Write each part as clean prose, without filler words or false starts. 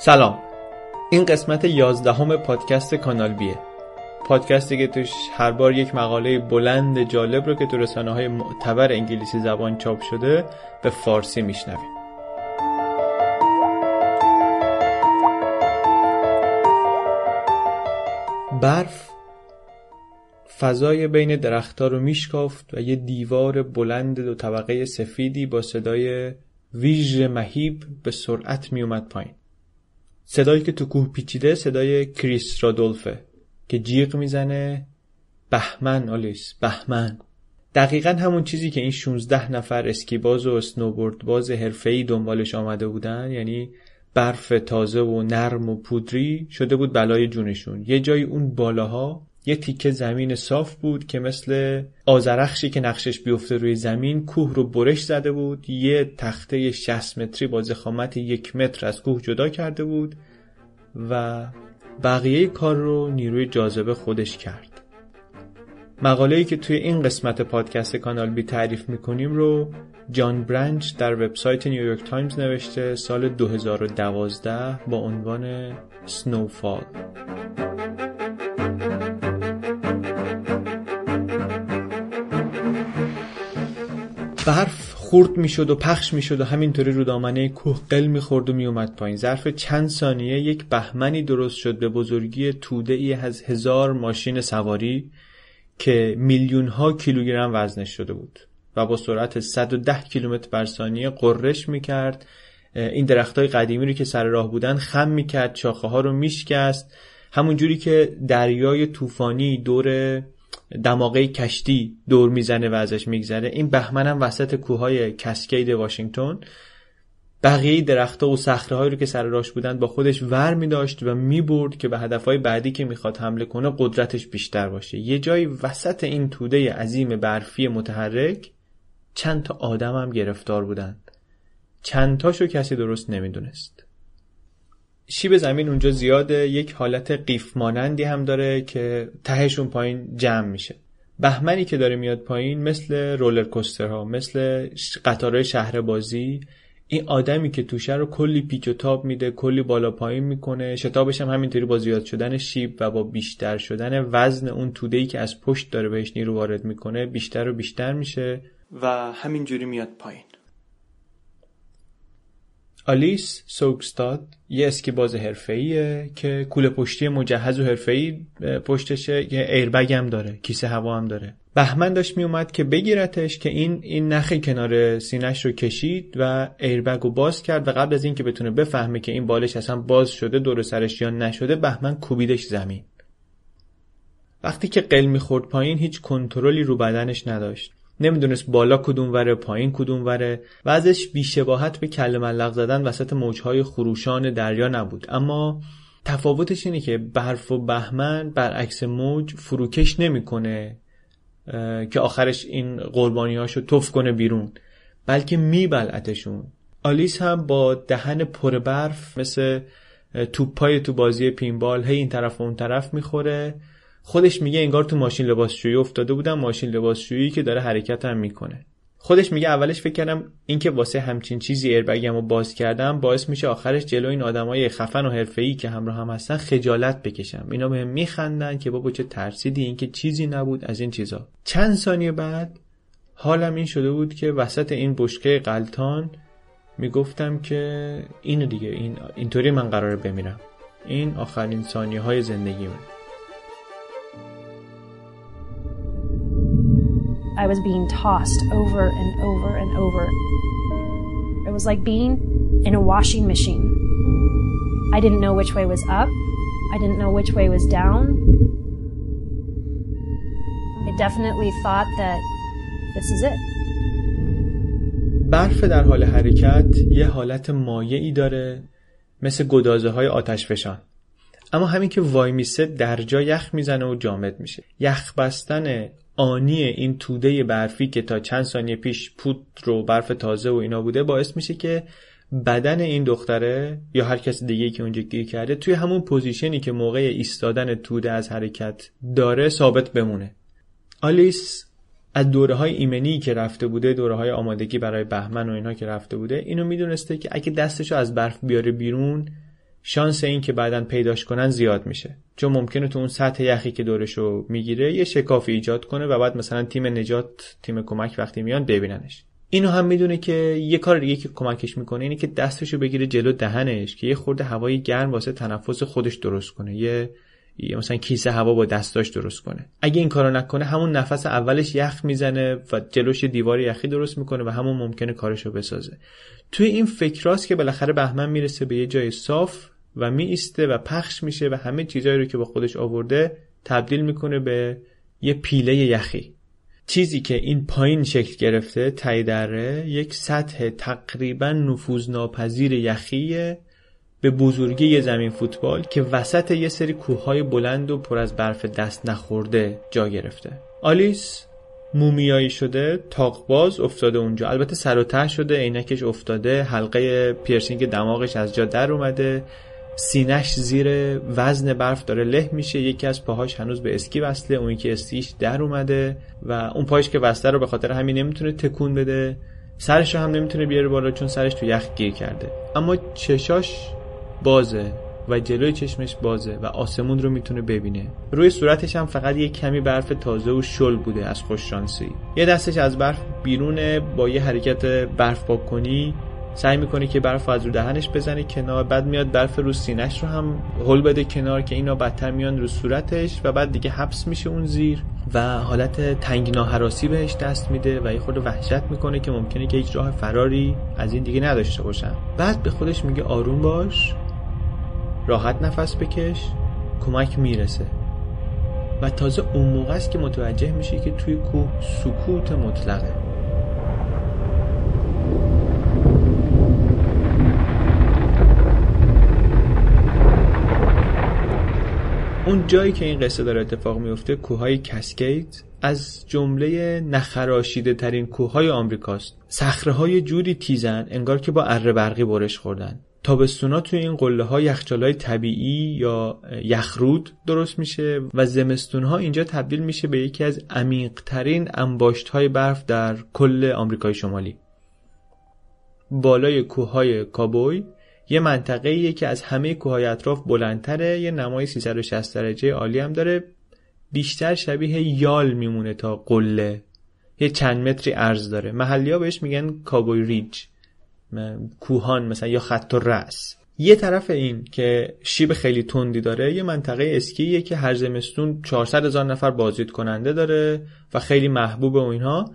سلام، این قسمت 11 پادکست کانال بیه، پادکستی که توش هر بار یک مقاله بلند جالب رو که تو رسانه‌های معتبر انگلیسی زبان چاپ شده به فارسی میشنویم. برف فضای بین درخت‌ها رو میشکافت و یه دیوار بلند دو طبقه سفیدی با صدای ویژ مهیب به سرعت میومد پایین. صدایی که تو کوه پیچیده صدای کریس رادولفه که جیغ میزنه بهمن آلیس، بهمن. دقیقاً همون چیزی که این 16 نفر اسکیباز و اسنوبوردباز حرفه‌ای دنبالش آمده بودن، یعنی برف تازه و نرم و پودری شده بود بلای جونشون. یه جایی اون بالاها یه تیکه زمین صاف بود که مثل آذرخشی که نقشش بیفته روی زمین کوه رو برش زده بود. یه تخته 60 متری با ضخامت 1 متر از کوه جدا کرده بود و بقیه کار رو نیروی جاذبه خودش کرد. مقاله‌ای که توی این قسمت پادکست کانال بی تعریف می‌کنیم رو جان برانچ در وبسایت نیویورک تایمز نوشته سال 2012 با عنوان سنوفال. برف خورد میشد و پخش میشد و همینطوری رو دامنه کوه قل میخورد و میومد پایین. ظرف چند ثانیه یک بهمنی درست شد به بزرگی توده‌ای از 1000 ماشین سواری که میلیون ها کیلوگرم وزنش شده بود و با سرعت 110 کیلومتر بر ثانیه قررش میکرد. این درختای قدیمی رو که سر راه بودن خم میکرد، شاخه ها رو میشکست، همون جوری که دریای طوفانی دور دماغه کشتی دور میزنه و ازش میگذره. این بهمن هم وسط کوههای کسکید واشنگتن بقیه درخت‌ها و صخره‌هایی رو که سر راهش بودن با خودش ور می‌داشت و می‌برد که به هدف‌های بعدی که می‌خواد حمله کنه قدرتش بیشتر باشه. یه جایی وسط این توده عظیم برفی متحرک چند تا آدم هم گرفتار بودن، چند تاشو کسی درست نمی‌دونست. شیب زمین اونجا زیاده، یک حالت قیف مانندی هم داره که تهشون پایین جمع میشه. بهمنی که داره میاد پایین مثل رولرکوسترها، مثل قطارهای شهر بازی، این آدمی که توشه رو کلی پیچ و تاب میده، کلی بالا پایین میکنه. شتابش هم همینطوری با زیاد شدن شیب و با بیشتر شدن وزن اون توده‌ای که از پشت داره بهش نیرو وارد میکنه بیشتر و بیشتر میشه و همینجوری میاد پایین. آلیس سوکستاد یه اسکیباز حرفه‌ایه که کوله پشتی مجهز و حرفه‌ای پشتشه، یه ایربگ هم داره، کیسه هوا هم داره. بهمن داشت میومد که بگیرتش که این نخی کنار سینه‌ش رو کشید و ایربگ رو باز کرد و قبل از این که بتونه بفهمه که این بالش اصلا باز شده دور سرش یا نشده، بهمن کوبیدش زمین. وقتی که قل می‌خورد پایین هیچ کنترلی رو بدنش نداشت، نمیدونست بالا کدوم وره پایین کدوم وره و ازش بیشباهت به کله ملق زدن وسط موجهای خروشان دریا نبود. اما تفاوتش اینه که برف و بهمن برعکس موج فروکش نمیکنه که آخرش این قربانیاشو تف کنه بیرون، بلکه میبلعتشون. آلیس هم با دهن پر برف مثل توپای تو بازی پینبال هی این طرف و اون طرف میخوره. خودش میگه انگار تو ماشین لباسشویی افتاده بودم، ماشین لباسشویی که داره حرکت هم میکنه. خودش میگه اولش فکر کردم اینکه واسه همچین چیزی ایربگمو باز کردم باعث میشه آخرش جلو این آدمای خفن و حرفه‌ای که همراه هم هستن خجالت بکشم. اینا بهم میخندن که بابا چه ترسیدی، اینکه چیزی نبود از این چیزا. چند ثانیه بعد حالم این شده بود که وسط این بشکه غلطان میگفتم که اینو دیگه اینطوری من قراره بمیرم، این آخرین ثانیه‌های زندگیمه. I was being tossed over and over and over. It was like being in a washing machine. I didn't know which way was up. I didn't know which way was down. I definitely thought that this is it. برف در حال حرکت یه حالت مایعی داره، مثل گدازه‌های آتشفشان. اما همین که وای میسه درجا یخ میزنه و جامد میشه. یخ بستن آنی این توده برفی که تا چند ثانیه پیش پودر و برف تازه و اینا بوده باعث میشه که بدن این دختره یا هر کس دیگه که اونجا گیر کرده توی همون پوزیشنی که موقع ایستادن توده از حرکت داره ثابت بمونه. آلیس از دوره‌های ایمنی که رفته بوده، دوره‌های آمادگی برای بهمن و اینا که رفته بوده، اینو میدونسته که اگه دستشو از برف بیاره بیرون شانس این که بعداً پیداش کنن زیاد میشه، چون ممکنه تو اون سطح یخی که دورشو میگیره یه شکافی ایجاد کنه و بعد مثلا تیم نجات، تیم کمک وقتی میان ببیننش. اینو هم میدونه که یه کار دیگه که کمکش میکنه اینه که دستشو بگیره جلو دهنش که یه خورده هوای گرم واسه تنفس خودش درست کنه، یه مثلا کیسه هوا با دستاش درست کنه. اگه این کارو نکنه همون نفس اولش یخ میزنه و جلوش دیوار یخی درست میکنه و همون ممکنه کارشو بسازه. توی این فکراست که بالاخره بهمن میرسه به یه جای صاف و میایسته و پخش میشه و همه چیزایی رو که با خودش آورده تبدیل میکنه به یه پیله یخی. چیزی که این پایین شکل گرفته تای دره یک سطح تقریبا نفوذناپذیر یخیه به بزرگی یه زمین فوتبال که وسط یه سری کوههای بلند و پر از برف دست نخورده جا گرفته. آلیس مومیایی شده، تاقباز افتاده اونجا. البته سر و ته شده، عینکش افتاده، حلقه پیرسینگ دماغش از جا در اومده، سینه‌ش زیر وزن برف داره له میشه، یکی از پاهاش هنوز به اسکی وصله، اون یکی اسکیش در اومده و اون پاهاش که وصله رو به خاطر همین نمیتونه تکون بده، سرش رو هم نمیتونه بیاره بالا چون سرش تو یخ گیر کرده. اما چشاش بازه و جلوی چشمش بازه و آسمون رو میتونه ببینه. روی صورتش هم فقط یه کمی برف تازه و شل بوده از خوششانسی. یه دستش از برف بیرونه، با یه حرکت برف پاک‌کنی سعی میکنه که برف از رو دهنش بزنه کنار، بعد میاد برف رو سینه‌ش رو هم هل بده کنار که اینا بدتر میان رو صورتش و بعد دیگه حبس میشه اون زیر و حالت تنگناهراسی بهش دست میده و یه خورده وحشت میکنه که ممکنه که هیچ راه فراری از این دیگه نداشته باشن. بعد به خودش میگه آروم باش، راحت نفس بکش، کمک میرسه. و تازه اون موقع است که متوجه میشه که توی کوه سکوت مطلقه. اون جایی که این قصه داره اتفاق میفته کوههای کسکید از جمله نخراشیده ترین کوههای آمریکاست. صخره‌های جوری تیزن انگار که با اره برقی برش خوردن. تابستونا توی این قله‌ها یخچالای طبیعی یا یخرود درست میشه و زمستون‌ها اینجا تبدیل میشه به یکی از عمیق‌ترین انباشت‌های برف در کل آمریکای شمالی. بالای کوههای کابوی یه منطقه‌ایه که از همه کوه‌های اطراف بلندتره، یه نمای 360 درجه عالی هم داره، بیشتر شبیه یال میمونه تا قله، یه چند متری عرض داره. محلی‌ها بهش میگن کابوی ریج، کوهان مثلا، یا خط الرأس. یه طرف این که شیب خیلی تندی داره یه منطقه اسکیه که هر زمستون 400,000 نفر بازدید کننده داره و خیلی محبوب اونها.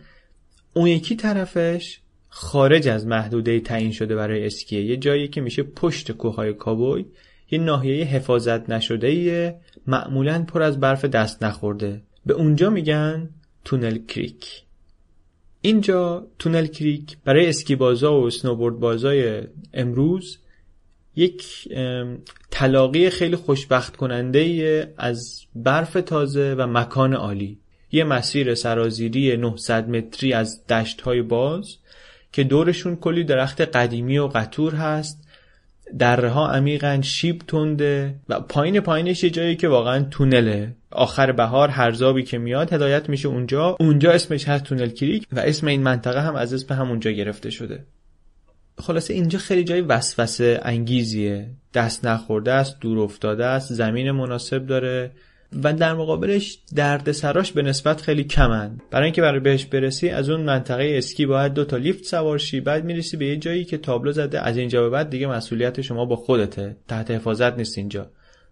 اون یکی طرفش خارج از محدوده تعیین شده برای اسکیه، یه جایی که میشه پشت کوههای کابوی، یه ناحیه حفاظت نشده‌ایه، معمولاً پر از برف دست نخورده. به اونجا میگن تونل کریک. اینجا تونل کریک برای اسکی بازا و اسنوبورد بازای امروز یک تلاقی خیلی خوشبخت کننده از برف تازه و مکان عالی. یه مسیر سرازیری 900 متری از دشت‌های باز که دورشون کلی درخت قدیمی و قطور هست، دره‌ها عمیقن، شیب تنده و پایین پایینش یه جایی که واقعا تونله. آخر بهار هرزابی که میاد هدایت میشه اونجا اسمش هست تونل کریک و اسم این منطقه هم از اسم همونجا گرفته شده. خلاصه اینجا خیلی جای وسوسه انگیزیه، دست نخورده است، دور افتاده است، زمین مناسب داره و در مقابلش دردسراش به نسبت خیلی کمن. برای اینکه بهش برسی از اون منطقه اسکی باید 2 تا لیفت سوار شی، بعد میرسی به یه جایی که تابلو زده از اینجا به بعد دیگه مسئولیت شما با خودته، تحت حفاظت نیست اینجا.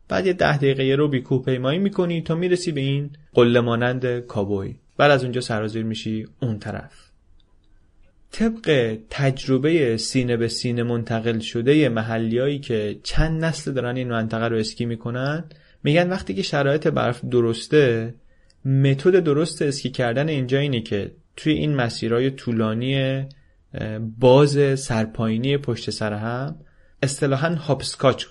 بعد یه 10 دقیقه رو بی کوه پیمایی میکنی تا میرسی به این قله مانند کابوی. بعد از اونجا سرازیر میشی اون طرف. طبق تجربه سینه به سینه منتقل شده محلیایی که چند نسل دارن این منطقه رو اسکی میکنن، میگن وقتی که شرایط برف درسته، متد درست اسکی کردن اینجا اینه که توی این مسیرهای طولانی باز سرپایینی پشت سر هم اصطلاحاً هاپسکاچ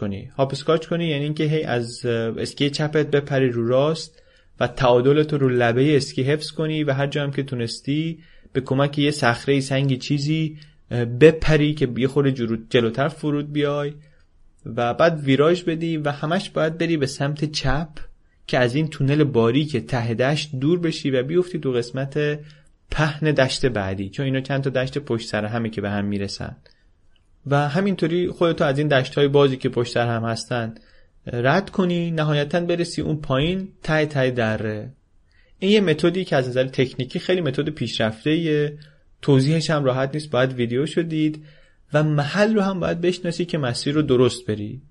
کنی، یعنی اینکه هی از اسکی چپت بپری رو راست و تعادلت رو لبه اسکی حفظ کنی و هر جا هم که تونستی به کمک یه صخره، سنگی، چیزی بپری که یه خورده جلوتر فرود بیای و بعد ویراژ بدی و همش باید بری به سمت چپ که از این تونل باریک ته دشت دور بشی و بیفتی تو قسمت پهن دشت بعدی، چون اینا چند تا دشت پشت سر همه که به هم میرسن. و همینطوری خودتو از این دشت‌های بازی که پشت سر هم هستن رد کنی، نهایتاً برسی اون پایین ته دره. این یه متدی که از نظر تکنیکی خیلی متد پیشرفته‌ایه، توضیحش هم راحت نیست، باید ویدیوشو دید و محل رو هم باید بشناسی که مسیر رو درست بری.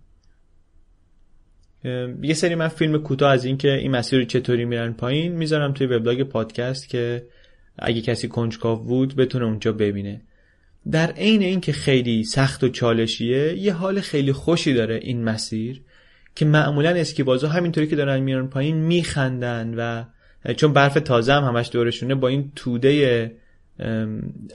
یه سری من فیلم کوتاه از این که این مسیر رو چطوری میرن پایین میذارم توی وبلاگ پادکست که اگه کسی کنجکاو بود بتونه اونجا ببینه. در عین اینکه خیلی سخت و چالشیه، یه حال خیلی خوشی داره این مسیر که معمولا اسکی‌بازا همینطوری که دارن میرن پایین میخندن و چون برف تازه هم همش دورشونه با این توده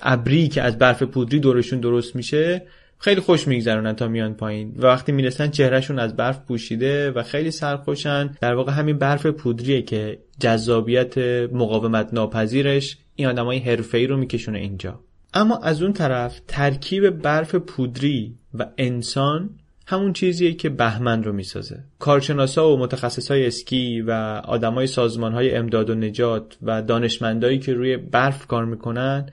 ابری که از برف پودری دورشون درست میشه خیلی خوش میگذرونن تا میان پایین و وقتی میرسن چهرهشون از برف پوشیده و خیلی سرخوشن. در واقع همین برف پودریه که جذابیت مقاومت ناپذیرش این آدمای حرفه‌ای رو میکشونه اینجا. اما از اون طرف ترکیب برف پودری و انسان همون چیزیه که بهمن رو میسازه. کارشناسا و متخصصای اسکی و آدمای سازمان‌های امداد و نجات و دانشمندایی که روی برف کار میکنن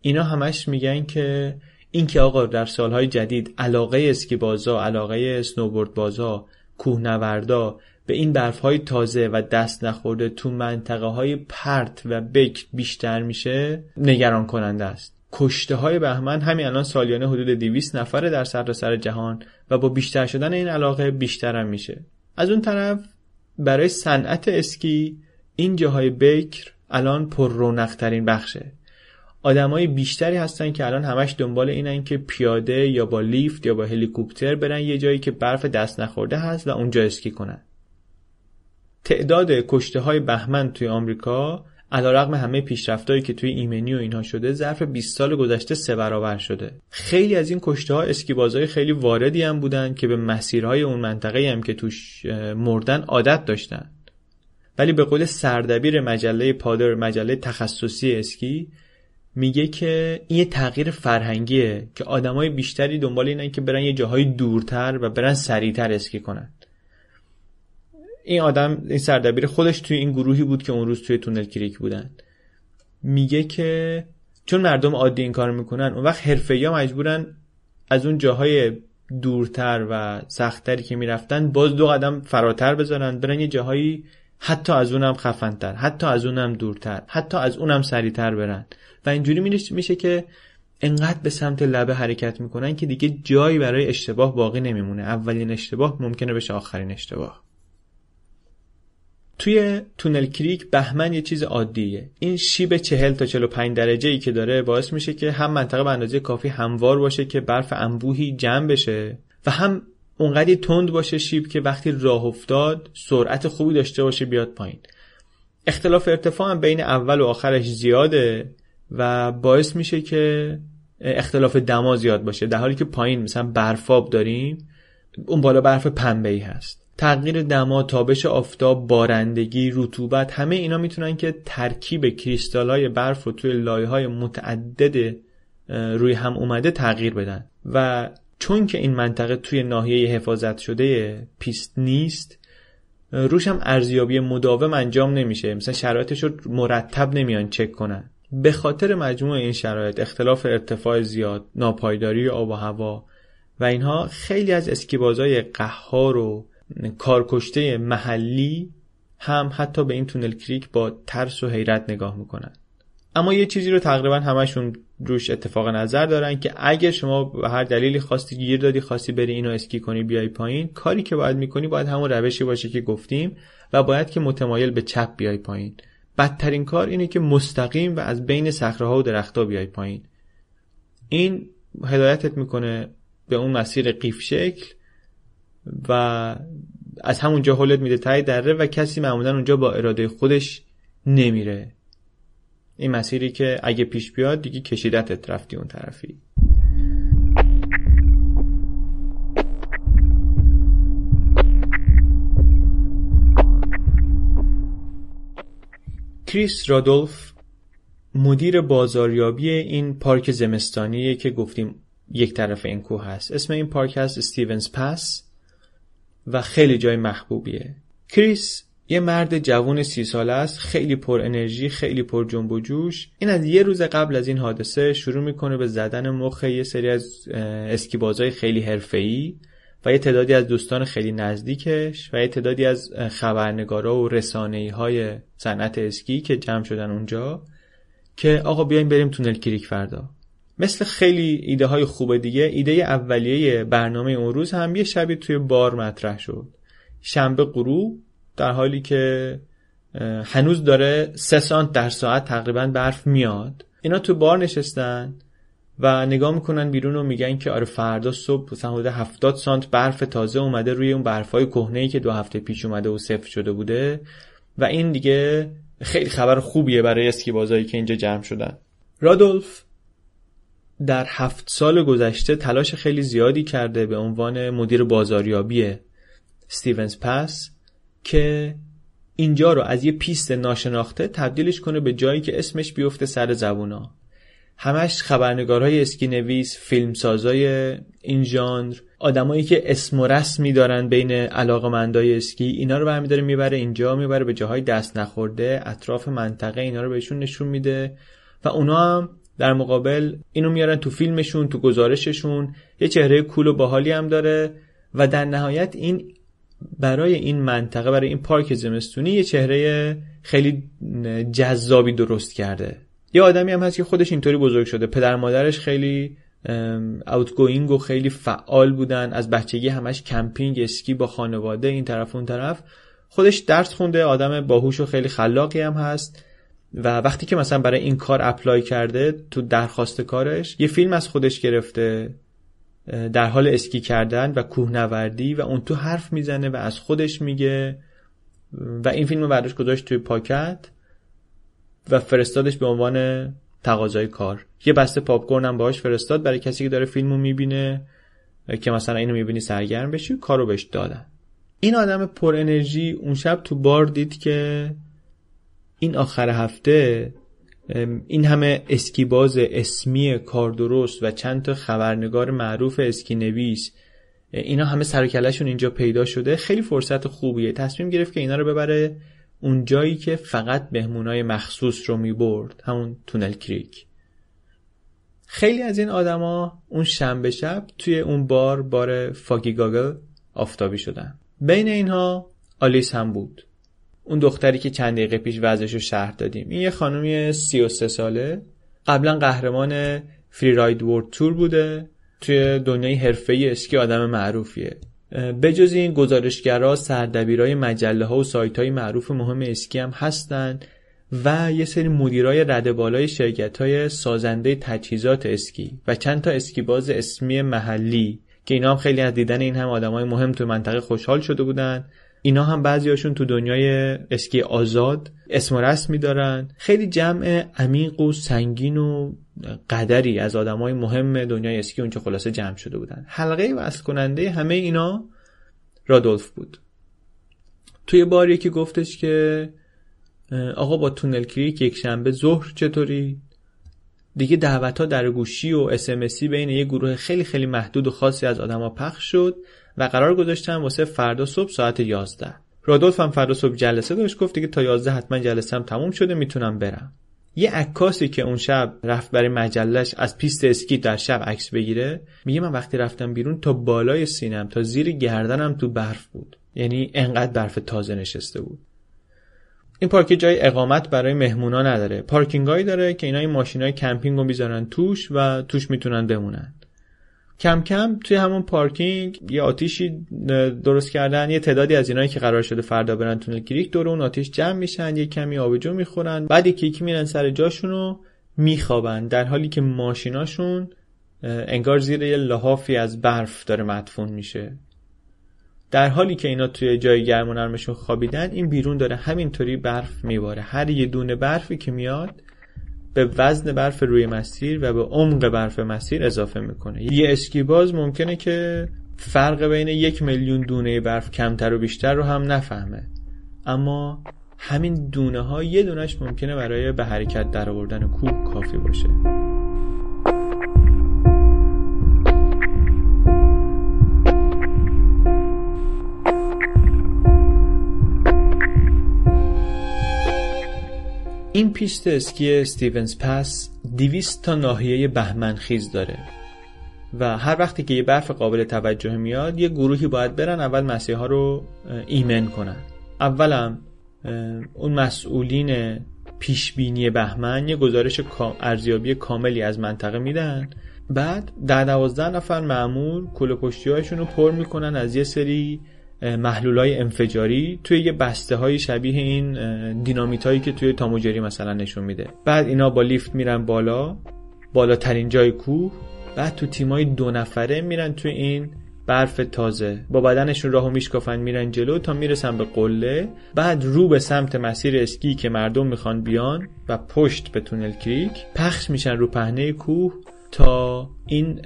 اینا همش میگن که اینکه آقا در سالهای جدید علاقه اسکی بازا، علاقه اسنوبورد بازا، کوهنوردا به این برف‌های تازه و دست نخورده تو منطقه‌های پرت و بک بیشتر میشه نگران کننده است. کشته های بهمن همین الان سالیانه حدود 200 نفره در سرتاسر جهان و با بیشتر شدن این علاقه بیشتر هم میشه. از اون طرف برای صنعت اسکی این جاهای بکر الان پر رونق ترین بخشه. آدمای بیشتری هستن که الان همش دنبال اینن که پیاده یا با لیفت یا با هلیکوپتر برن یه جایی که برف دست نخورده هست و اونجا اسکی کنن. تعداد کشته های بهمن توی آمریکا علیرغم همه پیشرفتایی که توی ایمنی و اینها شده ظرف 20 سال گذشته 3 برابر شده. خیلی از این کشته‌ها اسکی‌بازای خیلی واردی هم بودن که به مسیرهای اون منطقه هم که توش مردن عادت داشتن. ولی به قول سردبیر مجله پادر، مجله تخصصی اسکی، میگه که این یه تغییر فرهنگیه که آدمای بیشتری دنبال اینن که برن یه جاهای دورتر و برن سریعتر اسکی کنن. این آدم، این سردبیر خودش توی این گروهی بود که اون روز توی تونل کریک بودن. میگه که چون مردم عادی این کار میکنن اون وقت حرفه‌ای‌ها مجبورن از اون جاهای دورتر و سخت‌تری که میرفتن باز 2 قدم فراتر بذارن، برن یه جاهایی حتی از اونم خفن‌تر، حتی از اونم دورتر، حتی از اونم سریع‌تر برن و اینجوری میشه که انقدر به سمت لبه حرکت میکنن که دیگه جایی برای اشتباه باقی نمیمونه. اولین اشتباه ممکنه بشه آخرین اشتباه. توی تونل کریک بهمن یه چیز عادیه. این شیب 40 تا 45 درجه‌ای که داره باعث میشه که هم منطقه به اندازه کافی هموار باشه که برف انبوهی جمع بشه و هم اونقدی تند باشه شیب که وقتی راه افتاد سرعت خوبی داشته باشه بیاد پایین. اختلاف ارتفاع هم بین اول و آخرش زیاده و باعث میشه که اختلاف دما زیاد باشه. در حالی که پایین مثلا برفاب داریم، اون بالا برف پنبه‌ای هست. تغییر دما، تابش آفتاب، بارندگی، رطوبت، همه اینا میتونن که ترکیب کریستال‌های برف رو توی لایه‌های متعدد روی هم اومده تغییر بدن و چون که این منطقه توی ناحیه حفاظت شده پیست نیست، روش هم ارزیابی مداوم انجام نمیشه، مثلا شرایطش رو مرتب نمیان چک کنن. به خاطر مجموع این شرایط، اختلاف ارتفاع زیاد، ناپایداری آب و هوا و اینها، خیلی از اسکی‌بازای قهار و کارکشته محلی هم حتی به این تونل کریک با ترس و حیرت نگاه میکنن. اما یه چیزی رو تقریبا همشون روش اتفاق نظر دارن که اگه شما به هر دلیلی خواستی، گیر دادی، خواستی بری اینو اسکی کنی بیای پایین، کاری که باید میکنی باید همون روشی باشه که گفتیم و باید که متمایل به چپ بیای پایین. بدترین کار اینه که مستقیم و از بین صخره‌ها و درخت‌ها بیای پایین. این هدایتت میکنه به اون مسیر قیف شکل و از همونجا هولت میده ته دره و کسی معمولا اونجا با اراده خودش نمیره. این مسیری که اگه پیش بیاد دیگه کشیدتت، رفتی اون طرفی. کریس رادولف مدیر بازاریابی این پارک زمستانیه که گفتیم یک طرف این کوه هست. اسم این پارک هست استیونز پاس و خیلی جای محبوبیه. کریس یه مرد جوان 30 ساله است، خیلی پر انرژی، خیلی پر جنب و جوش. این از یه روز قبل از این حادثه شروع میکنه به زدن مخ یه سری از اسکیبازای خیلی حرفه‌ای و یه تعدادی از دوستان خیلی نزدیکش و یه تعدادی از خبرنگارا و رسانه‌ای‌های صنعت اسکی که جمع شدن اونجا که آقا بیایم بریم تونل کریک فردا. مثل خیلی ایده های خوب دیگه، ایده اولیه برنامه اون روز هم یه شبی توی بار مطرح شد. شنبه غروب، در حالی که هنوز داره 3 سانت در ساعت تقریبا برف میاد، اینا تو بار نشستن و نگاه میکنن بیرون و میگن که آره فردا صبح مثلا حدود 70 سانت برف تازه اومده روی اون برفای کهنه‌ای که 2 هفته پیش اومده و صفر شده بوده و این دیگه خیلی خبر خوبیه برای اسکیبازایی که اینجا جمع شدن. رادولف در 7 سال گذشته تلاش خیلی زیادی کرده به عنوان مدیر بازاریابی استیونز پاس که اینجا رو از یه پیست ناشناخته تبدیلش کنه به جایی که اسمش بیفته سر زبونا. همش خبرنگارهای اسکی نویس، فیلمسازای این ژانر، آدمایی که اسم و رسمی دارن بین علاقه‌مندای اسکی، اینا رو برمی‌داره میبره اینجا، میبره به جاهای دست نخورده اطراف منطقه، اینا رو بهشون نشون میده و اونا هم در مقابل اینو میارن تو فیلمشون، تو گزارششون، یه چهره کول و باحالی هم داره و در نهایت این برای این منطقه، برای این پارک زمستونی یه چهره خیلی جذابی درست کرده. یه آدمی هم هست که خودش اینطوری بزرگ شده، پدر مادرش خیلی اوتگوینگ و خیلی فعال بودن، از بچگی همش کمپینگ، اسکی با خانواده، این طرف اون طرف. خودش درس خونده، آدم باهوش و خیلی خلاقی هم هست و وقتی که مثلا برای این کار اپلای کرده، تو درخواست کارش یه فیلم از خودش گرفته در حال اسکی کردن و کوهنوردی و اون تو حرف میزنه و از خودش میگه و این فیلم رو برداشت گذاشت توی پاکت و فرستادش به عنوان تقاضای کار. یه بسته پاپکورن هم باهاش فرستاد برای کسی که داره فیلمو میبینه که مثلا اینو میبینی سرگرم بشی، کارو بهش دادن. این آدم پر انرژی اون شب تو بار دید که این آخر هفته این همه اسکیباز اسمی کار درست و چند تا خبرنگار معروف اسکی نویس، اینا همه سر و کله‌شون اینجا پیدا شده، خیلی فرصت خوبیه. تصمیم گرفت که اینا رو ببره اون جایی که فقط مهمونای مخصوص رو میبرد، همون تونل کریک. خیلی از این آدما اون شنبه شب توی اون بار فاگی گاگل آفتابی شدن. بین اینها آلیس هم بود، اون دختری که چند دقیقه پیش وضعش رو شرح دادیم. این یه خانومی 33 ساله، قبلا قهرمان فری راید ورلد تور بوده، توی دنیای حرفه‌ای اسکی آدم معروفیه. بجز این گزارشگرا، سردبیرای مجله‌ها و سایت‌های معروف مهم اسکی هم هستن و یه سری مدیرای رده بالای شرکت‌های سازنده تجهیزات اسکی و چند تا اسکیباز اسمی محلی که اینا هم خیلی از دیدن این هم آدمای مهم تو منطقه خوشحال شده بودن. اینا هم بعضیاشون تو دنیای اسکی آزاد اسم و رسمی دارن. خیلی جمع عمیق و سنگین و قدری از آدمای مهم دنیای اسکی اونجا خلاصه جمع شده بودن. حلقه وصل کننده همه اینا رادولف بود. توی بار یکی گفتش که آقا با تونل کریک یک شنبه ظهر چطوری؟ دیگه دعوت‌ها در گوشی و SMS بین یه گروه خیلی خیلی محدود و خاصی از آدما پخش شد و قرار گذاشتن واسه فردا صبح ساعت 11. رادولف هم فردا صبح جلسه داشت، گفت دیگه تا 11 حتما جلسه‌ام تموم شده، میتونم برم. یه عکاسی که اون شب رفت برای مجله‌اش از پیست اسکی در شب عکس بگیره، میگه من وقتی رفتم بیرون تا بالای سینم تا زیر گردنم تو برف بود، یعنی انقدر برف تازه نشسته بود. این پارک جای اقامت برای مهمونا نداره، پارکینگایی داره که اینا این ماشینای کمپینگو میذارن توش و توش میتونن بمونن. کم کم توی همون پارکینگ یه آتیشی درست کردن، یه تعدادی از اینایی که قرار شده فردا برن تونل کریک دور اون آتیش جمع میشن، یه کمی آبجو میخورن، بعد یکی میرن سر جاشون و میخوابن، در حالی که ماشیناشون انگار زیر یه لحافی از برف داره مدفون میشه. در حالی که اینا توی جای گرم و نرمشون خوابیدن، این بیرون داره همینطوری برف میباره. هر یه دونه برفی که میاد به وزن برف روی مسیر و به عمق برف مسیر اضافه میکنه. یه اسکیباز ممکنه که فرق بین 1,000,000 دونه برف کمتر و بیشتر رو هم نفهمه، اما همین دونه ها یه دونش ممکنه برای به حرکت در آوردن کوه کافی باشه. این پیست اسکی استیونز پس 200 تا ناحیه بهمنخیز داره و هر وقتی که یه برف قابل توجه میاد یه گروهی باید برن اول مسیحا رو ایمن کنن. اولا اون مسئولین پیشبینی بهمن یه گزارش ارزیابی کاملی از منطقه میدن، بعد 10-12 نفر مأمور کلوپشتی‌هاشون رو پر میکنن از یه سری محلولای انفجاری توی یه بسته‌های شبیه این دینامیتایی که توی تاموجری مثلا نشون میده. بعد اینا با لیفت میرن بالا، بالاترین جای کوه، بعد تو تیمای 2 نفره میرن توی این برف تازه، با بدنشون راهو میشکافن میرن جلو تا میرسن به قله، بعد رو به سمت مسیر اسکی که مردم میخوان بیان و پشت به تونل کریک پخش میشن رو پهنه کوه تا این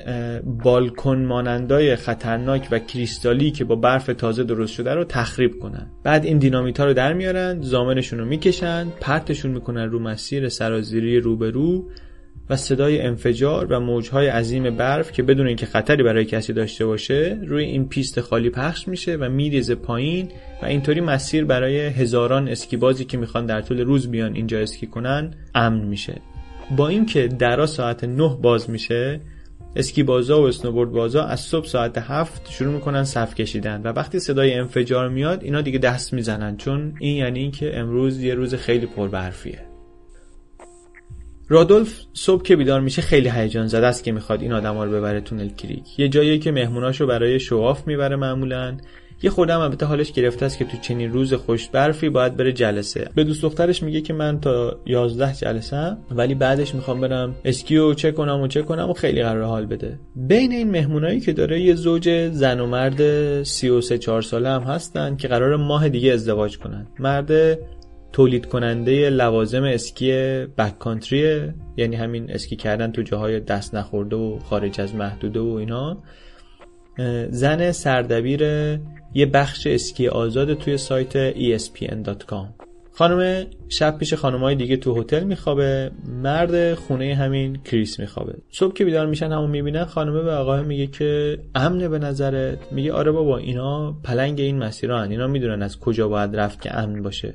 بالکن مانندای خطرناک و کریستالی که با برف تازه درست شده رو تخریب کنن. بعد این دینامیتا رو در میارن، زامنشون رو میکشن، پرتشون میکنن رو مسیر سرازیری روبرو و صدای انفجار و موجهای عظیم برف که بدون اینکه خطری برای کسی داشته باشه روی این پیست خالی پخش میشه و میریزه پایین و اینطوری مسیر برای هزاران اسکیبازی که میخوان در طول روز بیان اینجا اسکی کنن امن میشه. با اینکه درا ساعت 9 باز میشه، اسکیبازا و اسنوبوردبازا از صبح ساعت 7 شروع میکنن صف کشیدن و وقتی صدای انفجار میاد اینا دیگه دست میزنن، چون این یعنی اینکه امروز یه روز خیلی پربرفیه. رادولف صبح که بیدار میشه خیلی هیجان زده است که میخواد این آدما رو ببره تونل کریک، یه جایی که مهموناشو برای شواف میبره معمولاً. یه خودم البته حالش گرفته است که تو چنین روز خوش برفی باید بره جلسه. به دوست دخترش میگه که من تا 11 جلسه‌ام ولی بعدش میخوام برم اسکیو چک کنم و خیلی قراره حال بده. بین این مهمونایی که داره یه زوج زن و مرد 33-4 ساله هم هستن که قراره ماه دیگه ازدواج کنن. مرد تولید کننده لوازم اسکی بک کانتریه، یعنی همین اسکی کردن تو جاهای دست نخورده و خارج از محدوده و اینا. زن سردبیر یه بخش اسکی آزاد توی سایت espn.com. خانم شب پیش خانمای دیگه تو هتل میخوابه، مرد خونه همین کریس میخوابه. صبح که بیدار میشن همون میبینن، خانمه به آقا میگه که امنه به نظرت؟ میگه آره بابا، اینا پلنگ این مسیران، اینا میدونن از کجا باید رفت که امن باشه.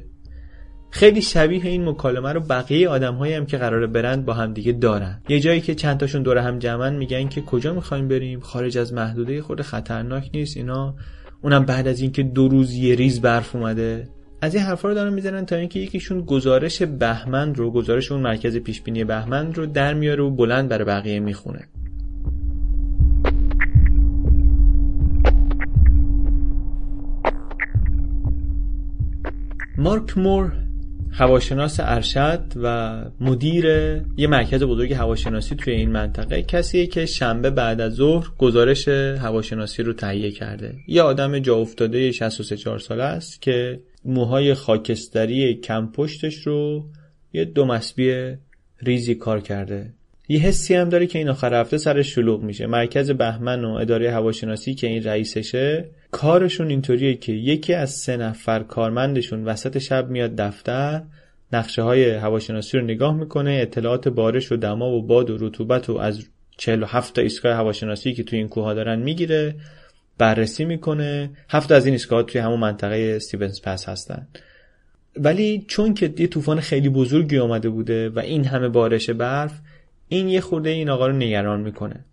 خیلی شبیه این مکالمه رو بقیه آدم‌هایی هم که قراره برند با هم دیگه دارن. یه جایی که چند تاشون دور هم جمعن میگن که کجا می‌خوایم بریم؟ خارج از محدوده خود خطرناک نیست اینا؟ اونم بعد از اینکه 2 روز یه ریز برف اومده. از این حرفا رو دارن میزنن تا اینکه یکیشون گزارش اون مرکز پیشبینی بهمن رو در میاره و بلند برای بقیه میخونه. مارک مور، هواشناس ارشد و مدیر یه مرکز بزرگ هواشناسی توی این منطقه، کسیه که شنبه بعد از ظهر گزارش هواشناسی رو تهیه کرده. یه آدم جا افتاده 63-4 ساله است که موهای خاکستری کم پشتش رو یه دومسبی ریزی کار کرده. یه حسی هم داره که این آخر هفته سرش شلوغ میشه. مرکز بهمن و اداره هواشناسی که این رئیسشه، کارشون اینطوریه که یکی از 3 نفر کارمندشون وسط شب میاد دفتر، نقشه های هواشناسی رو نگاه میکنه، اطلاعات بارش و دما و باد و رطوبت رو از 47 تا ایستگاه هواشناسی که توی این کوها دارن میگیره، بررسی میکنه. 7 از این ایستگاه توی همون منطقه استیونز پس هستن. ولی چون که یه طوفان خیلی بزرگی اومده بوده و این همه بارش برف، این یه خورده این آقا رو نگران میکنه.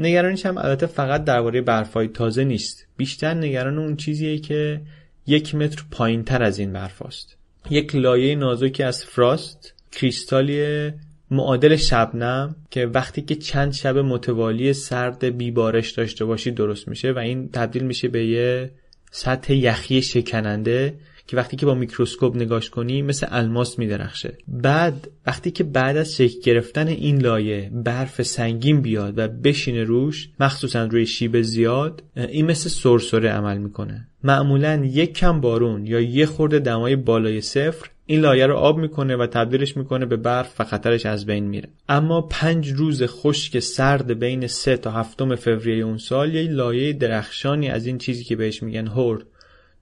نگرانیش هم البته فقط درباره برفای تازه نیست، بیشتر نگران اون چیزیه که 1 متر پایین تر از این برفاست. 1 لایه نازکی از فراست، کریستالی معادل شبنم که وقتی که چند شب متوالی سرد بیبارش داشته باشی درست میشه و این تبدیل میشه به یه سطح یخی شکننده که وقتی که با میکروسکوپ نگاش کنی مثل الماس میدرخشه. بعد وقتی که بعد از شکل گرفتن این لایه برف سنگین بیاد و بشینه روش، مخصوصا روی شیب زیاد، این مثل سرسره عمل میکنه. معمولا 1 کم بارون یا 1 خورده دمای بالای صفر این لایه رو آب میکنه و تبدیلش میکنه به برف و خطرش از بین میره. اما 5 روز خشک سرد بین 3 تا 7 فوریه اون سال یه لایه درخشانی از این چیزی که بهش میگن هور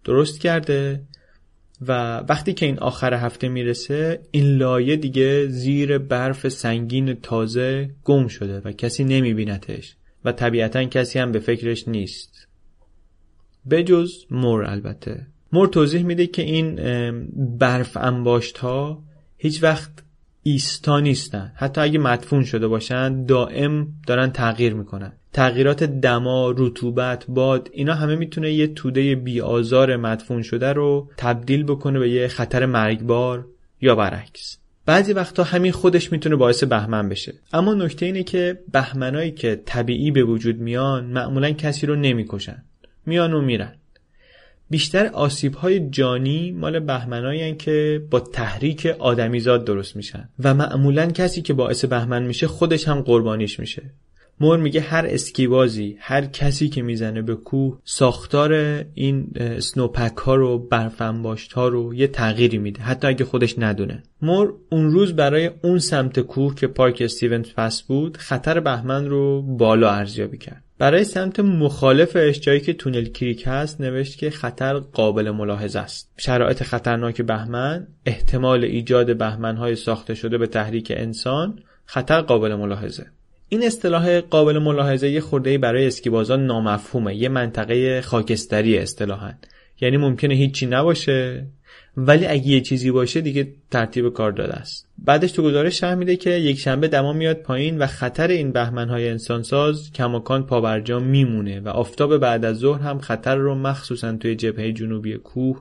درست کرده و وقتی که این آخر هفته میرسه این لایه دیگه زیر برف سنگین تازه گم شده و کسی نمیبینتش و طبیعتاً کسی هم به فکرش نیست، به جز مور. البته مور توضیح میده که این برف انباشت ها هیچ وقت ایستا نیستن، حتی اگه مدفون شده باشن دائم دارن تغییر میکنن. تغییرات دما، رطوبت، باد، اینا همه میتونه یه توده بی‌آزار مدفون شده رو تبدیل بکنه به یه خطر مرگبار یا برعکس. بعضی وقتا همین خودش میتونه باعث بهمن بشه. اما نکته اینه که بهمنایی که طبیعی به وجود میان معمولا کسی رو نمیکشن، میان و میرن. بیشتر آسیب‌های جانی مال بهمنایین که با تحریک آدمیزاد درست میشن و معمولا کسی که باعث بهمن میشه خودش هم قربانیش میشه. مور میگه هر اسکیبازی، هر کسی که میزنه به کوه، ساختار این سنوپک ها رو، برف انباشت ها رو یه تغییری میده، حتی اگه خودش ندونه. مور اون روز برای اون سمت کوه که پارک استیونز پاس بود، خطر بهمن رو بالا ارزیابی کرد. برای سمت مخالفش، جایی که تونل کریک هست، نوشت که خطر قابل ملاحظه است. شرایط خطرناک بهمن، احتمال ایجاد بهمن‌های ساخته شده به تحریک انسان، خطر قابل ملاحظه. این اصطلاح قابل ملاحظه یه خورده‌ای برای اسکیبازان نامفهومه، یه منطقه خاکستری اصطلاحاً. یعنی ممکنه هیچی نباشه، ولی اگه یه چیزی باشه دیگه ترتیب کار داده است. بعدش تو گزارش شرح میده که یک شنبه دما میاد پایین و خطر این بهمن‌های انسانساز کماکان پابرجا میمونه و آفتاب بعد از ظهر هم خطر رو مخصوصاً توی جبهه جنوبی کوه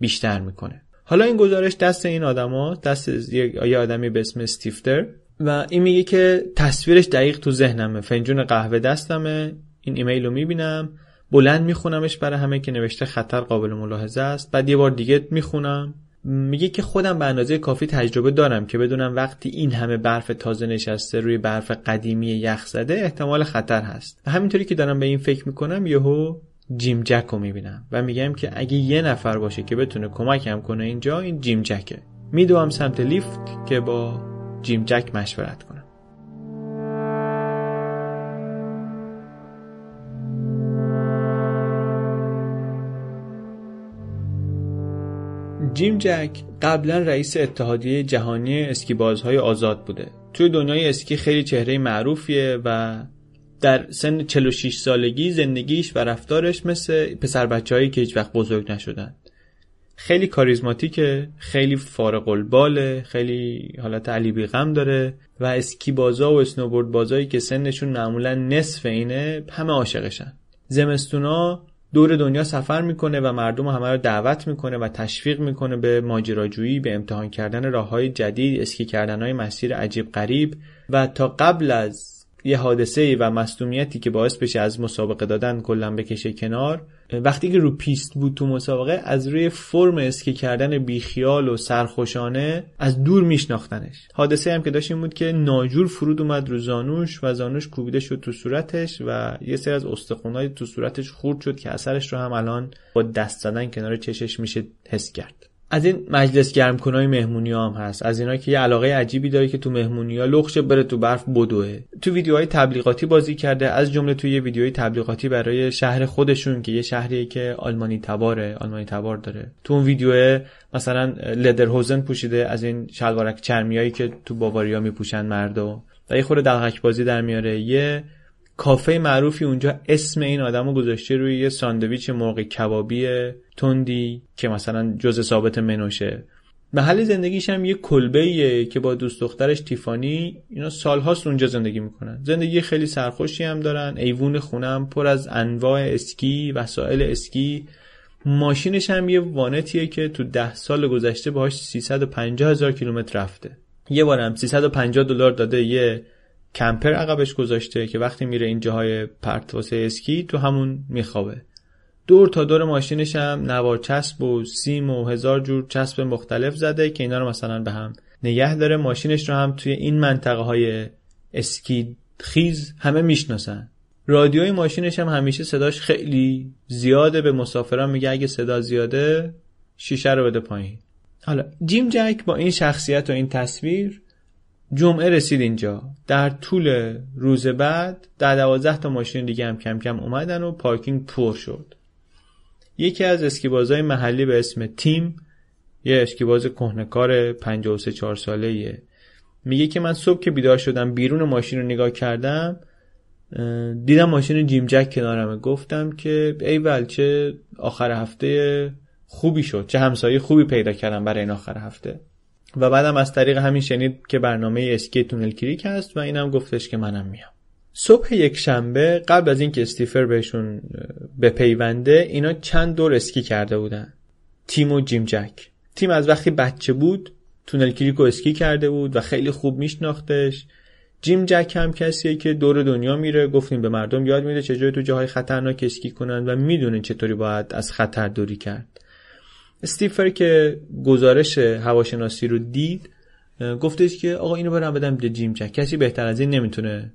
بیشتر میکنه. حالا این گزارش دست این آدما، دست یه آدمی به اسم استیفتر، و این میگه که تصویرش دقیق تو ذهنمه، فنجون قهوه دستمه، این ایمیل رو میبینم، بلند میخونمش برای همه که نوشته خطر قابل ملاحظه است، بعد یه بار دیگه میخونم. میگه که خودم به اندازه کافی تجربه دارم که بدونم وقتی این همه برف تازه نشسته روی برف قدیمی یخ زده احتمال خطر هست. و همینطوری که دارم به این فکر میکنم یهو جیم جک رو میبینم و میگم که اگه یه نفر باشه که بتونه کمکم کنه اینجا، این جیم جکه. میدوام سمت لیفت که با جیم جک مشورت کنم. جیم جک قبلا رئیس اتحادیه جهانی اسکیبازهای آزاد بوده. توی دنیای اسکی خیلی چهره معروفیه و در سن 46 سالگی زندگیش و رفتارش مثل پسر بچه‌هایی که هیچ وقت بزرگ نشدن. خیلی کاریزماتیکه، خیلی فارق الباله، خیلی حالت علی بیغم داره و اسکیبازا و اسنوبورد بازایی که سنشون معمولا نصف اینه همه عاشقشن. زمستونا دور دنیا سفر میکنه و مردم همه رو دعوت میکنه و تشویق میکنه به ماجراجویی، به امتحان کردن راههای جدید، اسکی کردنهای مسیر عجیب غریب و تا قبل از یه حادثه‌ای و مصدومیتی که باعث بشه از مسابقه دادن کلاً بکشه کنار. وقتی که رو پیست بود تو مسابقه، از روی فرم اسکی کردن بیخیال و سرخوشانه از دور میشناختنش. حادثه هم که داشت این بود که ناجور فرود اومد رو زانوش و زانوش کوبیده شد تو صورتش و یه سری از استخوان‌های تو صورتش خورد شد که اثرش رو هم الان با دست زدن کنار چشش میشه حس کرد. از این مجلس گرمکنای مهمونی‌ها هم هست، از اینا که یه علاقه عجیبی داره که تو مهمونی‌ها لخشه بره تو برف بدوه. تو ویدیوهای تبلیغاتی بازی کرده، از جمله توی یه ویدیوی تبلیغاتی برای شهر خودشون که یه شهریه که آلمانی تبار داره. تو اون ویدیو مثلا لدرهوزن پوشیده، از این شلوارک چرمیایی که تو باواریا میپوشن مردو، و یه خورده دلغک بازی در میاره. یه کافه معروفی اونجا اسم این آدمو گذاشته روی یه ساندویچ مرغ کبابی تندی که مثلا جزء ثابت منوشه. محل زندگیش هم یه کلبه‌ایه که با دوست دخترش تیفانی اینا سال‌هاست اونجا زندگی میکنن. زندگی خیلی سرخوشی هم دارن. ایوون خونم پر از انواع اسکی، وسایل اسکی. ماشینش هم یه وانتیه که تو 10 سال گذشته باهاش 350,000 کیلومتر رفته. یه بارم $350 داده یه کمپر عقبش گذاشته که وقتی میره این جاهای پرت واسه اسکی تو همون میخوابه. دور تا دور ماشینش هم نوار چسب و سیم و 1000 جور چسب مختلف زده که اینا رو مثلا به هم نگه داره. ماشینش رو هم توی این منطقه های اسکی خیز همه میشناسن. رادیوی ماشینش هم همیشه صداش خیلی زیاده، به مسافران میگه اگه صدا زیاده شیشه رو بده پایین. حالا جیم جک با این شخصیت و این تصویر جمعه رسید اینجا. در طول روز بعد 10-12 تا ماشین دیگه هم کم کم اومدن و پارکینگ پر شد. یکی از اسکیبازهای محلی به اسم تیم، یه اسکیباز کهنه‌کار 53-4 ساله‌ایه، میگه که من صبح که بیدار شدم بیرون ماشین رو نگاه کردم، دیدم ماشین جیم جک کنارمه. گفتم که ایول چه آخر هفته خوبی شد، چه همسایه خوبی پیدا کردم برای این آخر هفته. و بعدم از طریق همین شنید که برنامه اسکی تونل کریک هست و اینم گفتش که منم میام. صبح یک شنبه قبل از اینکه استیفر بهشون بپیونده، اینا چند دور اسکی کرده بودن، تیم و جیم جک. تیم از وقتی بچه بود تونل کریک رو اسکی کرده بود و خیلی خوب میشناختش. جیم جک هم کسیه که دور دنیا میره، گفتیم به مردم یاد میده چجوری تو جاهای خطرناک اسکی کنن و میدونه چطوری باید از خطر دوری کرد. استیفر که گزارش هواشناسی رو دید گفتش که آقا اینو برام بدم به جیم جک، کسی بهتر از این نمیتونه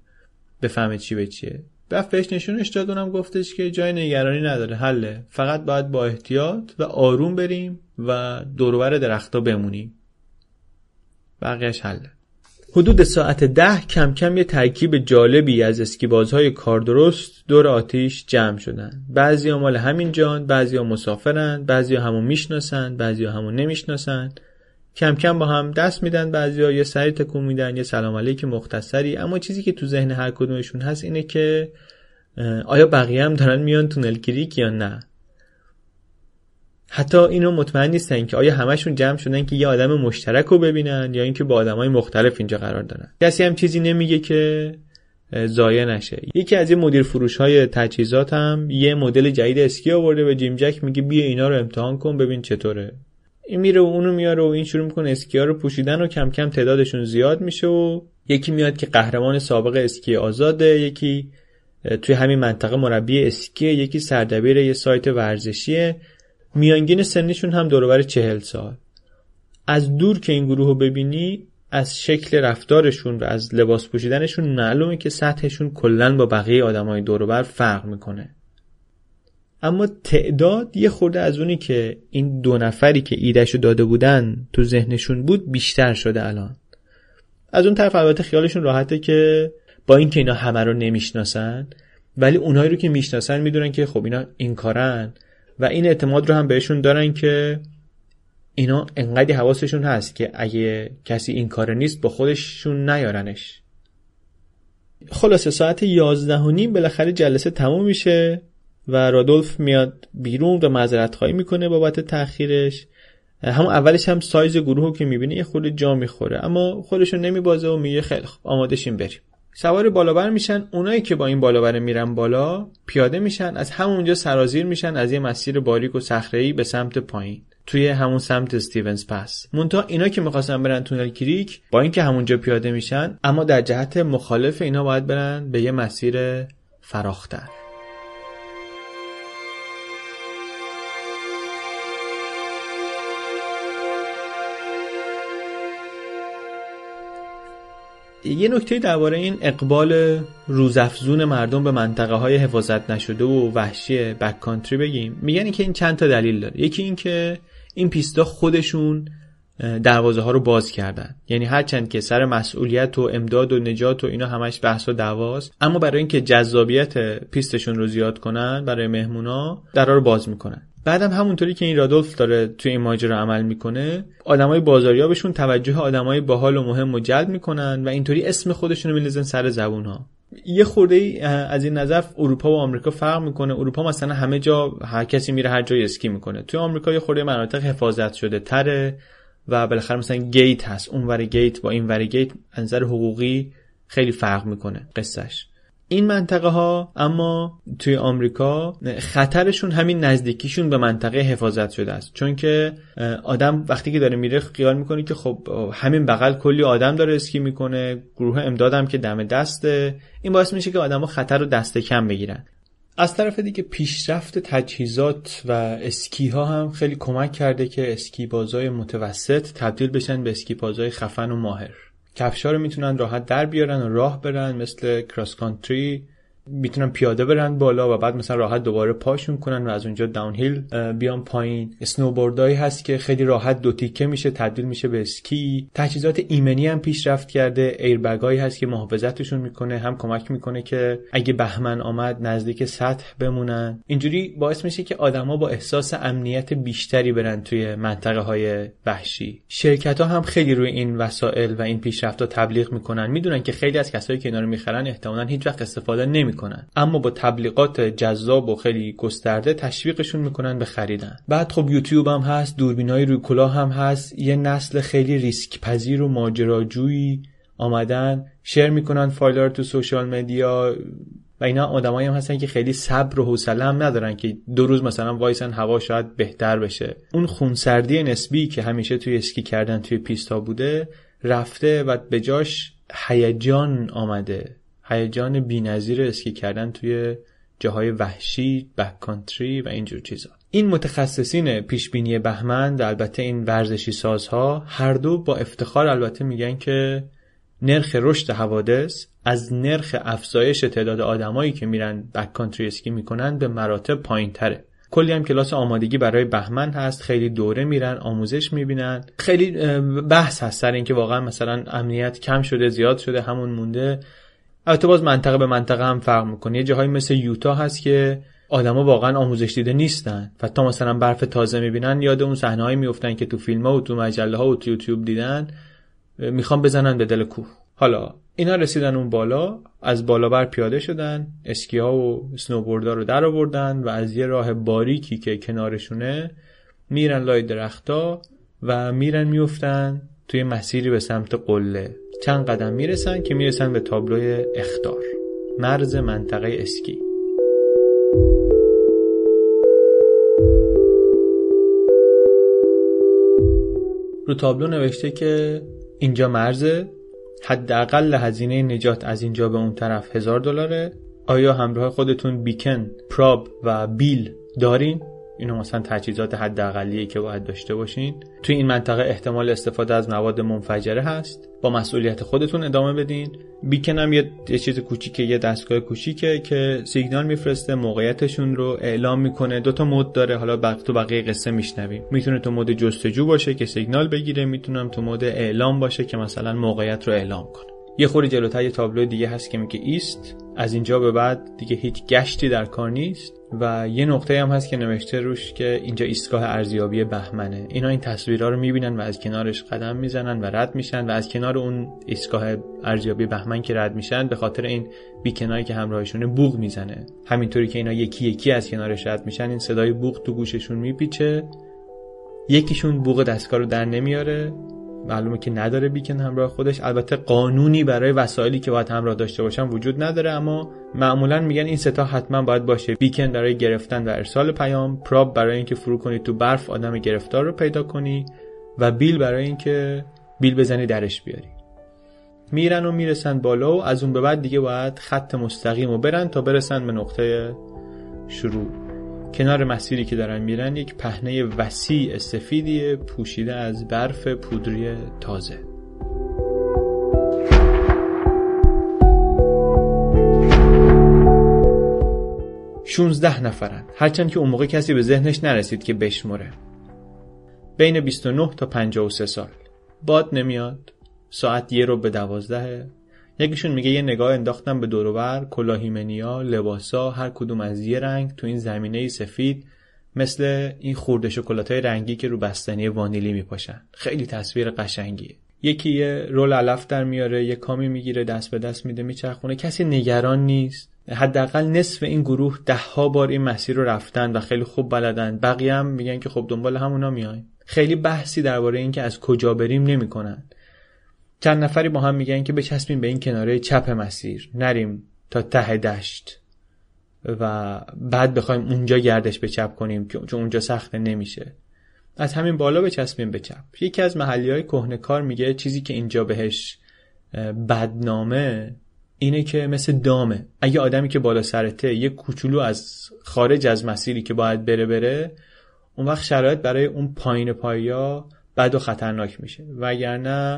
بفهمه چی به چیه. بعد بهش نشونش داد، اونم گفتش که جای نگرانی نداره، حله، فقط باید با احتیاط و آروم بریم و دور و بر درختا بمونیم، بقیه‌اش حله. حدود ساعت 10 کم کم یه ترکیب جالبی از اسکیبازهای کاردرست دور آتیش جمع شدن. بعضیا مال همین جان، بعضیا مسافرن، بعضیا همو میشناسن، بعضیا همو نمیشناسن. کم کم با هم دست میدن، بعضیا یه سری تکون میدن، یه سلام علیکم مختصری. اما چیزی که تو ذهن هر کدومشون هست اینه که آیا بقیه هم دارن میان تونل کریک یا نه. حتی اینو مطمئن نیستن که آیا همشون جمع شدن که یه آدم مشترک رو ببینن یا اینکه با آدمای مختلف اینجا قرار دارن. کسی هم چیزی نمیگه که ضایع نشه. یکی از این مدیر فروش‌های تجهیزات هم یه مدل جدید اسکی آورده، به جیم جک میگه بیا اینا رو امتحان کن ببین چطوره. این میره و اونو میاره و این شروع میکنه اسکی‌ها رو پوشیدن و کم کم تعدادشون زیاد میشه و یکی میاد که قهرمان سابق اسکی آزاده، یکی توی همین منطقه مربی اسکی، یکی سردبیر یه سایت ورزشیه. میانگین سنشون هم دور و بر 40 سال. از دور که این گروه رو ببینی، از شکل رفتارشون و از لباس پوشیدنشون معلومه که سطحشون کلاً با بقیه آدمای دور و بر فرق میکنه. اما تعداد یه خورده از اونی که این دو نفری که ایدهشو داده بودن تو ذهنشون بود بیشتر شده الان. از اون طرف البته خیالشون راحته که با این که اینا همه رو نمیشناسن، ولی اونایی رو که میشناسن میدونن که خب اینا این کارن و این اعتماد رو هم بهشون دارن که اینا انقدر حواسشون هست که اگه کسی این کار نیست با خودشون نیارنش. خلاصه ساعت 11:30 بالاخره جلسه تموم میشه و رادولف میاد بیرون و معذرت خواهی میکنه بابت تاخیرش. همون اولش هم سایز گروهو که میبینه یه خورده جا میخوره، اما خودشو نمیبازه و میگه خیلی خوب آماده شیم بریم. سوار بالابر میشن. اونایی که با این بالابر میرن بالا پیاده میشن، از همونجا سرازیر میشن از یه مسیر باریک و صخره‌ای به سمت پایین، توی همون سمت استیونز پاس. مونتا اینا که می‌خواستن برن تونل کریک با اینکه همونجا پیاده میشن، اما در جهت مخالف اینا باید برن به یه مسیر فراخ‌تر. یه نکته درباره این اقبال روزافزون مردم به منطقه های حفاظت نشده و وحشی بک کانتری بگیم. میگن که این چند تا دلیل داره. یکی این که این پیستا خودشون دروازه ها رو باز کردن، یعنی هرچند که سر مسئولیت و امداد و نجات و اینا همش بحث و دعواست، اما برای اینکه جذابیت پیستشون رو زیاد کنن برای مهمونا درها رو باز میکنن. بعدم همونطوری که این رادولف داره توی این ماجرا عمل میکنه، آدمای بازاریابشون توجه آدمای باحال و مهم رو جلب میکنن و اینطوری اسم خودشون رو میلزن سر زبون‌ها. یه خورده از این نظر اروپا و آمریکا فرق میکنه. اروپا مثلا همه جا هر کسی میره هر جای اسکی میکنه. توی آمریکا یه خورده مناطق حفاظت شده تره و بالاخره مثلا گیت هست، اونور گیت با اینور گیت از نظر حقوقی خیلی فرق میکنه قصهش. این منطقه ها اما توی آمریکا خطرشون همین نزدیکیشون به منطقه حفاظت شده است، چون که آدم وقتی که داره میره خیال میکنه که خب همین بغل کلی آدم داره اسکی میکنه، گروه امدادم که دم دسته. این باعث میشه که آدما خطر رو دست کم بگیرن. از طرف دیگه پیشرفت تجهیزات و اسکی ها هم خیلی کمک کرده که اسکی بازای متوسط تبدیل بشن به اسکی بازای خفن و ماهر. کفشا رو میتونن راحت در بیارن و راه برن، مثل کراس کانتری میتونن پیاده برن بالا و بعد مثلا راحت دوباره پاشون کنن و از اونجا داون هیل بیان پایین. اسنوبوردایی هست که خیلی راحت دو تیکه میشه تبدیل میشه به اسکی. تجهیزات ایمنی هم پیشرفت کرده، ایربگایی هست که محافظتشون میکنه، هم کمک میکنه که اگه بهمن آمد نزدیک سطح بمونن. اینجوری باعث میشه که آدما با احساس امنیت بیشتری برن توی منطقه های وحشی. شرکت ها هم خیلی روی این وسایل و این پیشرفت ها تبلیغ میکنن، میدونن که خیلی از کسایی که اینا رو میخرن احتمالاً هیچ وقت استفاده نمی میکنن، اما با تبلیغات جذاب و خیلی گسترده تشویقشون میکنن به خریدن. بعد خب یوتیوب هم هست، دوربینای روی کلاه هم هست، یه نسل خیلی ریسک پذیر و ماجراجویی آمدن، شیر میکنن فایل‌ها رو تو سوشال مدیا و اینا. آدمایی هم هستن که خیلی صبر و حوصله هم ندارن که 2 روز مثلا وایسن هوا شاید بهتر بشه. اون خونسردی نسبی که همیشه توی اسکی کردن توی پیستا بوده رفته و به جاش هیجان آمده، هیجان بی‌نظیر اسکی کردن توی جاهای وحشی، بک کانتری و اینجور چیزا. این متخصصین پیشبینی بهمن، البته این ورزشی سازها، هر دو با افتخار البته میگن که نرخ رشد حوادث از نرخ افزایش تعداد آدمایی که میرن بک کانتری اسکی میکنن به مراتب پایین‌تره. کلی هم کلاس آمادگی برای بهمن هست، خیلی دوره میرن، آموزش میبینن. خیلی بحث هست سر اینکه واقعا مثلا امنیت کم شده، زیاد شده، همون مونده. البته باز منطقه به منطقه هم فرق میکنه. یه جاهایی مثل یوتا هست که آدما واقعا آموزش دیده نیستن و تا مثلا برف تازه میبینن یاد اون صحنه‌ای میافتن که تو فیلم‌ها و تو مجله‌ها و تو یوتیوب دیدن، میخوان بزنن به دل کوه. حالا اینا رسیدن اون بالا، از بالا بر پیاده شدن، اسکی‌ها و اسنوبورد‌ها رو در آوردن و از یه راه باریکی که کنارشونه میرن لای درخت‌ها و میرن میافتن توی مسیری به سمت قله. چند قدم میرسن که میرسن به تابلوی اخطار، مرز منطقه اسکی. رو تابلو نوشته که اینجا مرزه، حداقل هزینه نجات از اینجا به اون طرف $1000. آیا همراه خودتون بیکن، پراب و بیل دارین؟ اینو مثلا تجهیزات حداقلیه که باید داشته باشین. توی این منطقه احتمال استفاده از مواد منفجره هست، با مسئولیت خودتون ادامه بدین. بیکن هم یه چیز کوچیکه، یه دستگاه کوچیکه که سیگنال میفرسته، موقعیتشون رو اعلام میکنه. 2 تا مود داره، حالا تو بقیه قصه میشنویم. میتونه تو مود جستجو باشه که سیگنال بگیره، میتونم تو مود اعلام باشه که مثلا موقعیت رو اعلام کنه. یه خوری جلوتر یه تابلو دیگه هست که میگه ایست، از اینجا به بعد دیگه هیچ گشتی در کار نیست. و یه نقطه هم هست که نوشته روش که اینجا ایستگاه ارزیابی بهمنه. اینا این تصویرها رو میبینن و از کنارش قدم میزنن و رد میشن و از کنار اون ایستگاه ارزیابی بهمن که رد میشن به خاطر این بیکنایی که همراهشونه بوق میزنه. همینطوری که اینا یکی یکی از کنارش رد میشن این صدای بوق تو گوششون میپیچه. یکیشون بوق دستگاه رو در نمیاره، معلومه که نداره بیکن همراه خودش. البته قانونی برای وسایلی که باید همراه داشته باشن وجود نداره، اما معمولا میگن این 3 تا حتما باید باشه. بیکن برای گرفتن و ارسال پیام، پراب برای اینکه فرو کنی تو برف آدم گرفتار رو پیدا کنی و بیل برای اینکه بیل بزنی درش بیاری. میرن و میرسن بالا و از اون به بعد دیگه باید خط مستقیم رو برن تا برسن به نقطه شروع. کنار مسیری که دارن میرن یک پهنه وسیع سفیدیه پوشیده از برف پودری تازه. شونزده نفرن، هرچند که اون موقع کسی به ذهنش نرسید که بشموره. بین 29 تا 53 سال. باد نمیاد، ساعت 11:50. یکیشون میگه یه نگاه انداختم به دور و بر، کلاهیمنیا، لباسا هر کدوم از یه رنگ تو این زمینه سفید، مثل این خورده شکلاتای رنگی که رو بستنی وانیلی میپاشن. خیلی تصویر قشنگیه. یکی یه رول علف در میاره، یه کامی میگیره، دست به دست میده، میچرخونه. کسی نگران نیست. حداقل نصف این گروه 10ها بار این مسیر رو رفتن و خیلی خوب بلدن. بقیه هم میگن که خب دنبال همونا میایم. خیلی بحثی درباره اینکه از کجا بریم نمیکنن. چند نفری با هم میگن که بچسبیم به این کناره چپ مسیر، نریم تا ته دشت و بعد بخوایم اونجا گردش به چپ کنیم چون اونجا سخت نمیشه، از همین بالا بچسبیم به چپ. یکی از محلیهای کهنه‌کار میگه چیزی که اینجا بهش بدنامه اینه که مثل دامه. اگه آدمی که بالا سرته یه کوچولو از خارج از مسیری که باید بره اون وقت شرایط برای اون پایین پایا بد و خطرناک میشه، وگرنه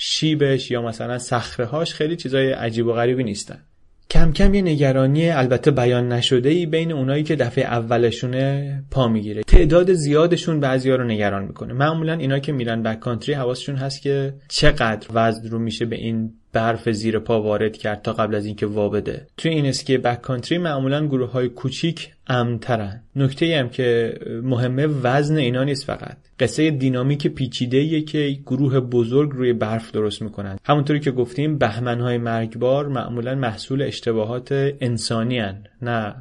شیبش یا مثلا صخره‌هاش خیلی چیزای عجیب و غریبی نیستن. کم کم یه نگرانی البته بیان نشده‌ای بین اونایی که دفعه اولشونه پا میگیره. تعداد زیادشون بعضیا رو نگران میکنه. معمولا اینا که میرن بک کانتری حواسشون هست که چقدر وزن رو میشه به این برف زیر پا وارد کرد تا قبل از اینکه وا بده. توی این اسکی بک کانتری معمولا گروه‌های کوچیک امن‌ترن. نکته‌ای هم که مهمه وزن اینا نیست، فقط قصه دینامیک پیچیده‌ایه که گروه بزرگ روی برف درست می‌کنن. همونطوری که گفتیم بهمن‌های مرگبار معمولا محصول اشتباهات انسانی هن، نه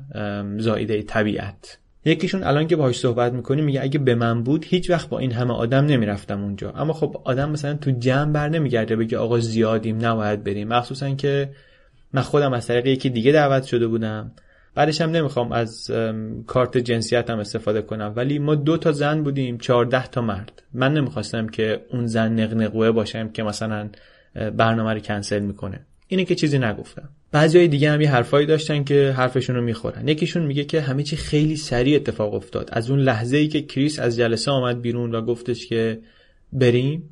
زائیده طبیعت. یکیشون الان که باهاش صحبت میکنی میگه اگه به من بود هیچ وقت با این همه آدم نمیرفتم اونجا. اما خب آدم مثلا تو جمع بر نمیگرده بگه آقا زیادیم نباید بریم، مخصوصا که من خودم از طریق یکی دیگه دعوت شده بودم. بعدش هم نمیخوام از کارت جنسیتم استفاده کنم، ولی ما 2 زن بودیم 14 مرد. من نمیخواستم که اون زن نقنقوه باشم که مثلا برنامه رو کنسل میکنه. اینه که چیزی نگفتم. بعضیای دیگه هم یه حرفایی داشتن که حرفشون رو میخورن. یکیشون میگه که همه چی خیلی سریع اتفاق افتاد، از اون لحظه‌ای که کریس از جلسه آمد بیرون و گفتش که بریم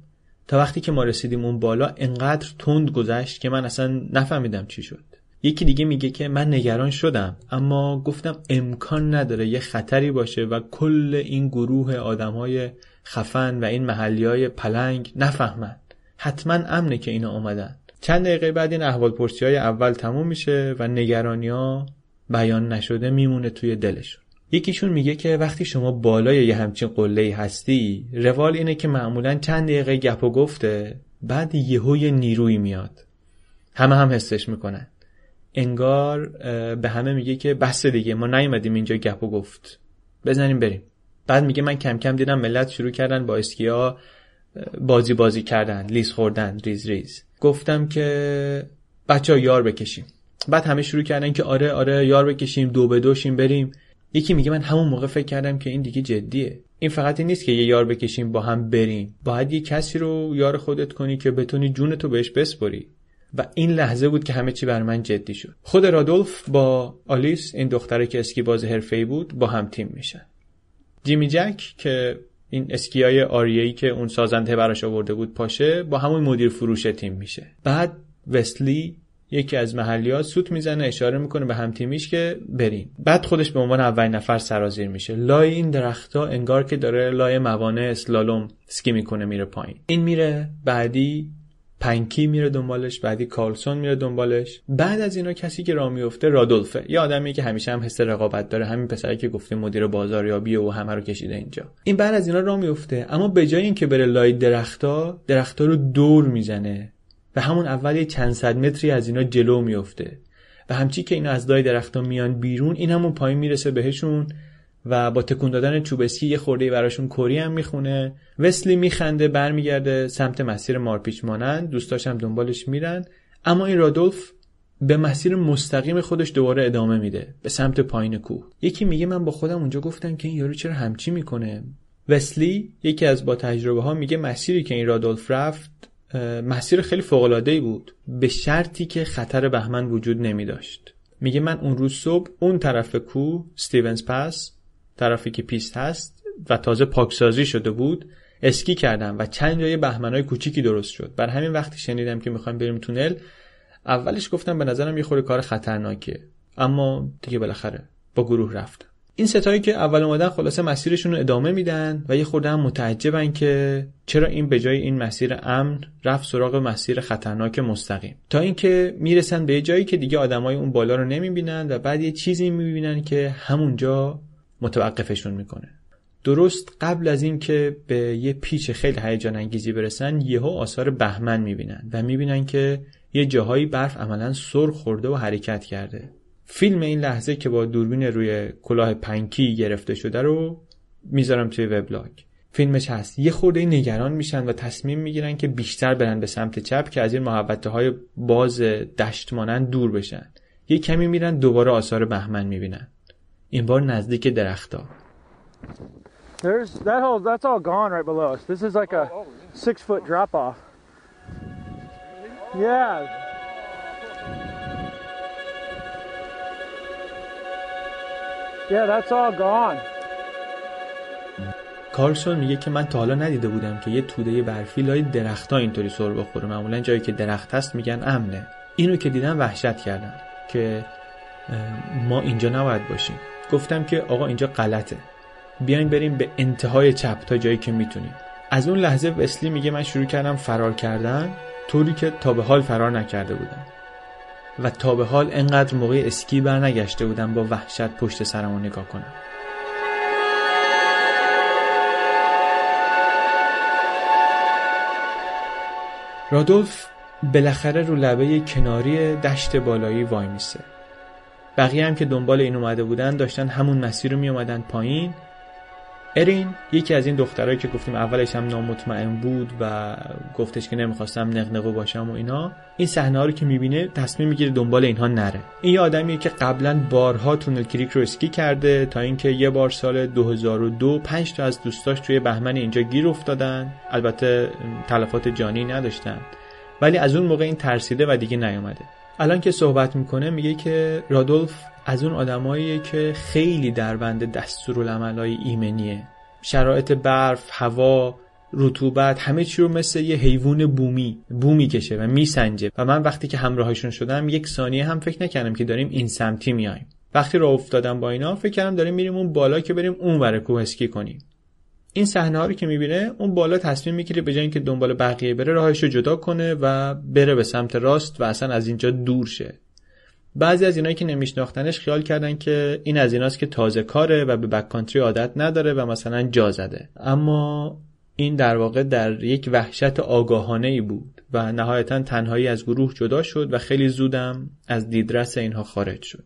تا وقتی که ما رسیدیم اون بالا انقدر تند گذشت که من اصلا نفهمیدم چی شد. یکی دیگه میگه که من نگران شدم اما گفتم امکان نداره یه خطری باشه و کل این گروه آدم‌های خفن و این محلی‌های پلنگ نفهمن، حتما امنه که اینا اومدن. چند دقیقه بعد این احوالپرسی‌های اول تموم میشه و نگرانی‌ها بیان نشده میمونه توی دلشون. یکیشون میگه که وقتی شما بالای یه همچین قله‌ای هستی، روال اینه که معمولاً چند دقیقه گپ و گفته، بعد یهو یه نیرویی میاد. همه هم حسش میکنن. انگار به همه میگه که بس دیگه، ما نیومدیم اینجا گپ و گفت. بزنیم بریم. بعد میگه من کم کم دیدم ملت شروع کردن با اسکیا بازی کردن، لیز خوردن، ریز. گفتم که بچه‌ها یار بکشیم. بعد همه شروع کردن که آره یار بکشیم، دو به دوشیم بریم. یکی میگه من همون موقع فکر کردم که این دیگه جدیه. این فقط این نیست که یه یار بکشیم با هم بریم. باید یه کسی رو یار خودت کنی که بتونی جونتو بهش بسپاری. و این لحظه بود که همه چی بر من جدی شد. خود رادولف با آلیس، این دختره که اسکی باز حرفه‌ای بود، با هم تیم میشن. جیمی جک که این اسکیای آریایی که اون سازنده براش آورده بود پاشه، با همون مدیر فروش تیم میشه. بعد وسلی یکی از محلی‌ها سوت میزنه، اشاره میکنه به هم تیمیش که بریم. بعد خودش به عنوان اولین نفر سرازیر میشه. لای این درختا انگار که داره لای موانع اسلالوم اسکی میکنه، میره پایین. این میره، بعدی پنکی میره دنبالش، بعدی کارلسون میره دنبالش. بعد از اینا کسی که راه میفته رادولفه، یه آدمی که همیشه هم حس رقابت داره، همین پسری که گفتیم مدیر بازاریابیه و همه رو کشیده اینجا. این بعد از اینا راه میفته، اما به جای اینکه بره لای درختا رو دور میزنه و همون اولی چند صد متری از اینا جلو میفته و همچی که اینا از لای درختا میان بیرون، این همون پایین میرسه بهشون و با تکون دادن چوب اسکی یه خورده براشون کری هم میخونه. وسلی میخنده، برمیگرده سمت مسیر مارپیچ مانند، دوستاش هم دنبالش میرن. اما این رادولف به مسیر مستقیم خودش دوباره ادامه میده به سمت پایین کوه. یکی میگه من با خودم اونجا گفتم که این یارو چرا همچی میکنه. وسلی یکی از با تجربه ها میگه مسیری که این رادولف رفت مسیر خیلی فوق العاده ای بود، به شرطی که خطر بهمن وجود نمیداشت. میگه من اون روز صبح اون طرف کوه، استیونز پاس، طرفی که پیست هست و تازه پاکسازی شده بود، اسکی کردم و چند جای بهمنای کوچیکی درست شد. بر همین وقتی شنیدم که میخوایم بریم تونل، اولش گفتم به نظرم یه خورده کار خطرناکیه، اما دیگه بالاخره با گروه رفتم. این ستایی که اول اومدن خلاصه مسیرشون رو ادامه میدن و یه خورده هم متعجبن که چرا این به جای این مسیر امن رفت سراغ مسیر خطرناک مستقیم، تا اینکه میرسن به یه جایی که دیگه آدمای اون بالا رو نمیبینن و بعد یه چیزی میبینن که همونجا متوقفشون میکنه. درست قبل از این که به یه پیچ خیلی هیجان انگیزی برسن، یهو آثار بهمن میبینن و میبینن که یه جاهایی برف عملاً سر خورده و حرکت کرده. فیلم این لحظه که با دوربین روی کلاه پنکی گرفته شده رو میذارم توی وبلاگ. فیلمش هست. یه خورده نگران میشن و تصمیم میگیرن که بیشتر برن به سمت چپ که از این محوطه‌های باز دشت مانند دور بشن. یه کمی میرن، دوباره آثار بهمن میبینن. این بار نزدیک درختا. There's that hole, that's all gone right below us. This is like a 6-foot drop off. Yeah. Yeah, that's all gone. کارلسون میگه که من تا حالا ندیده بودم که یه توده برفی لای درختا اینطوری سر بخوره. معمولا جایی که درخت هست میگن امنه. اینو که دیدم وحشت کردم که ما اینجا نباید باشیم. گفتم که آقا اینجا غلطه، بیاین بریم به انتهای چپ تا جایی که میتونیم. از اون لحظه وسلی میگه من شروع کردم فرار کردن طوری که تا به حال فرار نکرده بودم و تا به حال انقدر موقع اسکی برنگشته بودم با وحشت پشت سرمو نگاه کنم. رادولف بالاخره رو لبه کناری دشت بالایی وای میسه. بقیه هم که دنبال این اومده بودن داشتن همون مسیر رو می اومدن پایین. ارین یکی از این دخترایی که گفتیم اولش هم نامطمئن بود و گفتش که نمیخواستم نقنقو باشم و اینا، این صحنه ها رو که میبینه تصمیم میگیره دنبال اینها نره. این یه آدمیه که قبلا بارها تونل کریک رو اسکی کرده تا اینکه یه بار سال 2002 5 تا از دوستاش توی بهمن اینجا گیر افتادن. البته تلفات جانی نداشتن، ولی از اون موقع این ترسیده و دیگه نیومده. الان که صحبت میکنه میگه که رادولف از اون آدماییه که خیلی دربند دستورالعمل‌های ایمنیه. شرایط برف، هوا، رطوبت، همه چی رو مثل یه حیوان بو میکشه و میسنجه. و من وقتی که همراهشون شدم یک ثانیه هم فکر نکردم که داریم این سمتی میایم. وقتی راه افتادم با اینا فکر کردم داریم میریم اون بالا که بریم اونور کوه اسکی کنیم. این صحنه ها رو که میبینه اون بالا تصمیم میگیره به جای اینکه دنبال بقیه بره راهش رو جدا کنه و بره به سمت راست و اصلا از اینجا دور شه. بعضی از اینایی که نمیشناختنش خیال کردن که این از ایناست که تازه کاره و به بک کانتری عادت نداره و مثلا جا زده، اما این در واقع در یک وحشت آگاهانه ای بود و نهایتا تنهایی از گروه جدا شد و خیلی زودم از دیدرس اینها خارج شد.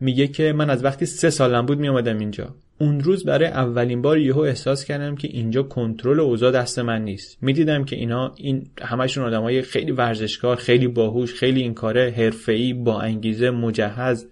میگه که من از وقتی 3 سالم بود میومدم اینجا. اون روز برای اولین بار یهو احساس کردم که اینجا کنترل اوضاع دست من نیست. میدیدم که این همشون آدمای خیلی ورزشکار، خیلی باهوش، خیلی این کاره، حرفه‌ای، با انگیزه، مجهز،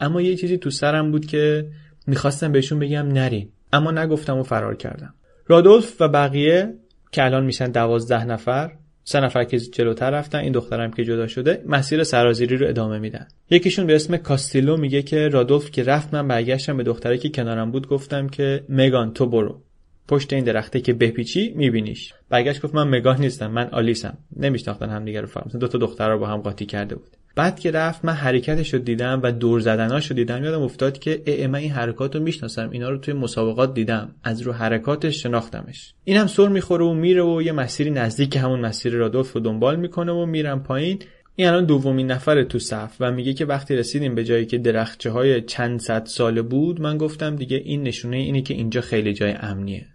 اما یه چیزی تو سرم بود که میخواستم بهشون بگم نرین، اما نگفتم و فرار کردم. رادولف و بقیه که الان میشن 12 نفر، 3 نفر که جلوتر رفتن، این دخترم که جدا شده، مسیر سرازیری رو ادامه میدن. یکیشون به اسم کاستیلو میگه که رادولف که رفت من برگشتم به دختری که کنارم بود گفتم که مگان تو برو پشت این درخته که بپیچی میبینیش. برگشت گفت من مگان نیستم، من آلیسم. نمیشناختن همدیگه رو، فراموش، دو تا دختر رو با هم قاطی کرده بود. بعد که رفت من حرکتش رو دیدم و دور زدناش رو دیدم، یادم افتاد که من این حرکات رو میشناسم، اینا رو توی مسابقات دیدم، از رو حرکاتش شناختمش. اینم سر میخوره و میره و یه مسیری نزدیک همون مسیر رادولف رو دنبال میکنه و میرم پایین. این الان دومین نفر تو صف و میگه که وقتی رسیدیم به جایی که درختچه‌های چند صد ساله بود من گفتم دیگه این نشونه اینه که اینجا خیلی جای امنیه.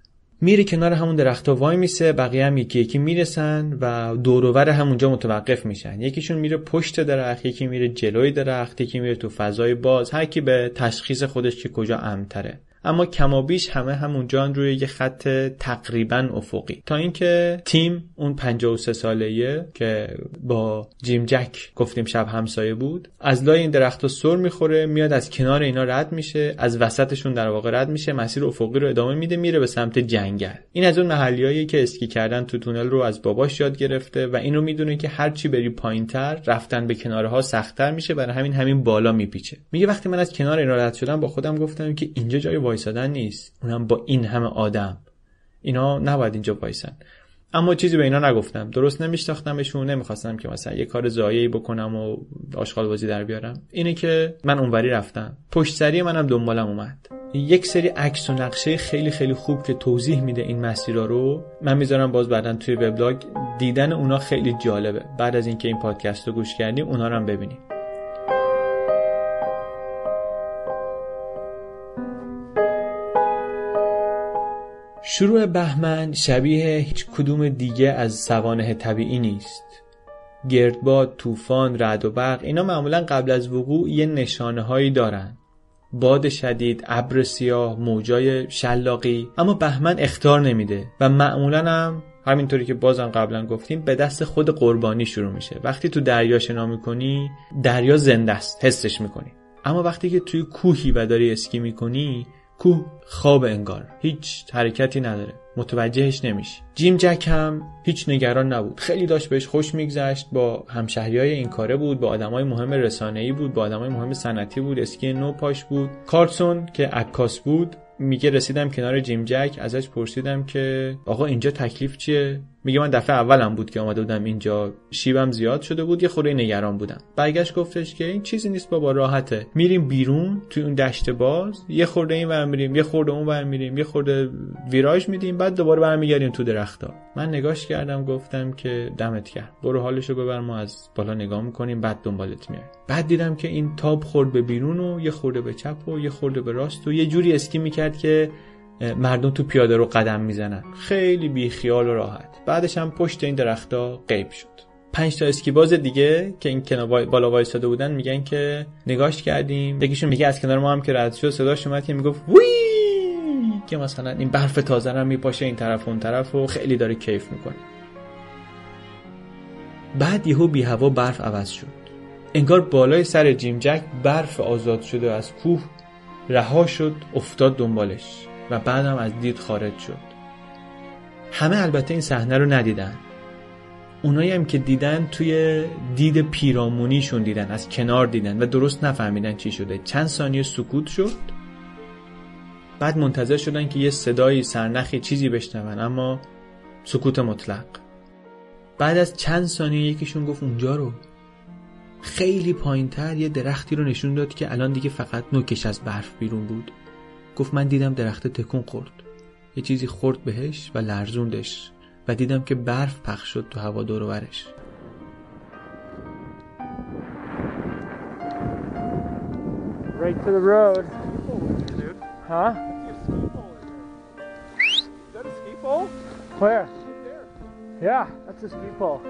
میره کنار همون درخت‌ها وای میسه، بقیه هم یکی یکی میرسن و دور و بر همونجا متوقف میشن. یکیشون میره پشت درخت، یکی میره جلوی درخت، یکی میره تو فضای باز، هر کی به تشخیص خودش که کجا امن‌تره. اما کمابیش همه همونجا روی یه خط تقریبا افقی، تا اینکه تیم اون 53 ساله‌ایه که با جیم جک گفتیم شب همسایه بود، از لای این درخت‌ها سر میخوره، میاد از کنار اینا رد میشه، از وسطشون در واقع رد میشه، مسیر افقی رو ادامه میده، میره به سمت جنگل. این از اون محلیایی که اسکی کردن تو تونل رو از باباش یاد گرفته و اینو میدونه که هر چی بری پایین‌تر رفتن به کنارها سخت‌تر میشه، برای همین بالا میپیچه. میگه وقتی من از کنار اینا رد شدم با خودم گفتم که اینجا جای وایسادن نیست، اونم با این همه آدم، اینا نباید اینجا وایسن. اما چیزی به اینا نگفتم، درست نمیشناختمشون، نمیخواستم که مثلا یه کار ضایعی بکنم و آشغال بازی در بیارم. اینه که من اونوری رفتم، پشت سری منم دنبالم اومد. یک سری عکس و نقشه خیلی خیلی خوب که توضیح میده این مسیرا رو من میذارم باز بعدن توی وبلاگ، دیدن اونا خیلی جالبه. بعد از اینکه این پادکست رو گوش کردی اونا رو هم ببینید. شروع بهمن شبیه هیچ کدوم دیگه از سوانح طبیعی نیست. گردباد، طوفان، رعد و برق اینا معمولا قبل از وقوع یه نشانه هایی دارن. باد شدید، ابر سیاه، موجای شلاقی، اما بهمن اخطار نمیده و معمولا هم همینطوری که بازم قبلا گفتیم به دست خود قربانی شروع میشه. وقتی تو دریا شنا میکنی دریا زنده است، حسش میکنی، اما وقتی که توی کوهی و داری اسکی میکنی کوه خواب انگار، هیچ حرکتی نداره، متوجهش نمیشه. جیم جک هم هیچ نگران نبود، خیلی داشت بهش خوش میگذشت، با همشهریای این کاره بود، با آدمای مهم رسانه‌ای بود، با آدمای مهم صنعتی بود، اسکی نو پاش بود. کارسون که عکاس بود میگه رسیدم کنار جیم جک، ازش پرسیدم که آقا اینجا تکلیف چیه؟ میگه من دفعه اولم بود که اومده بودم اینجا، شیبم زیاد شده بود، یه خورده نگران بودم. برگشت گفتش که این چیزی نیست بابا، راحته. میریم بیرون توی اون دشت باز، یه خورده این ور میریم، یه خورده اون ور میریم، یه خورده ویراژ میدیم، بعد دوباره برمیگردیم تو درختا. من نگاش کردم گفتم که دمت گرم، برو حالشو ببر، ما از بالا نگاه میکنیم بعد دنبالت میایم. بعد دیدم که این تاب خورد به بیرون و یه خورده به چپ و یه خورده به راست و یه جوری اسکی میکرد که مردم تو پیاده رو قدم میزنن، خیلی بیخیال و راحت. بعدش هم پشت این درختا غیب شد. 5 تا اسکیباز دیگه که این کنار بالا وایساده بودن میگن که نگاش کردیم. یکیشون میگه از کنار ما هم که رد شد صداش اومد که میگفت وی، که مثلا این برف تازه رو میپاشه این طرف اون طرف و خیلی داره کیف میکنه. بعد یهو بی هوا برف عوض شد. انگار بالای سر جیم جک برف آزاد شده از کوه رها شد، افتاد دنبالش و بعدم از دید خارج شد. همه البته این صحنه رو ندیدن. اونایی هم که دیدن توی دید پیرامونیشون دیدن، از کنار دیدن و درست نفهمیدن چی شده. چند ثانیه سکوت شد. بعد منتظر شدن که یه صدایی، سرنخی، چیزی بشنون، اما سکوت مطلق. بعد از چند ثانیه یکیشون گفت اونجا رو. خیلی پایین‌تر یه درختی رو نشون داد که الان دیگه فقط نوکش از برف بیرون بود. گفت من دیدم درخت تکون خورد، یه چیزی خورد بهش و لرزوندش و دیدم که برف پخش شد تو هوا دور و برش. Right to the road. Huh? Is that a ski pole? Where? Yeah, that's a ski pole.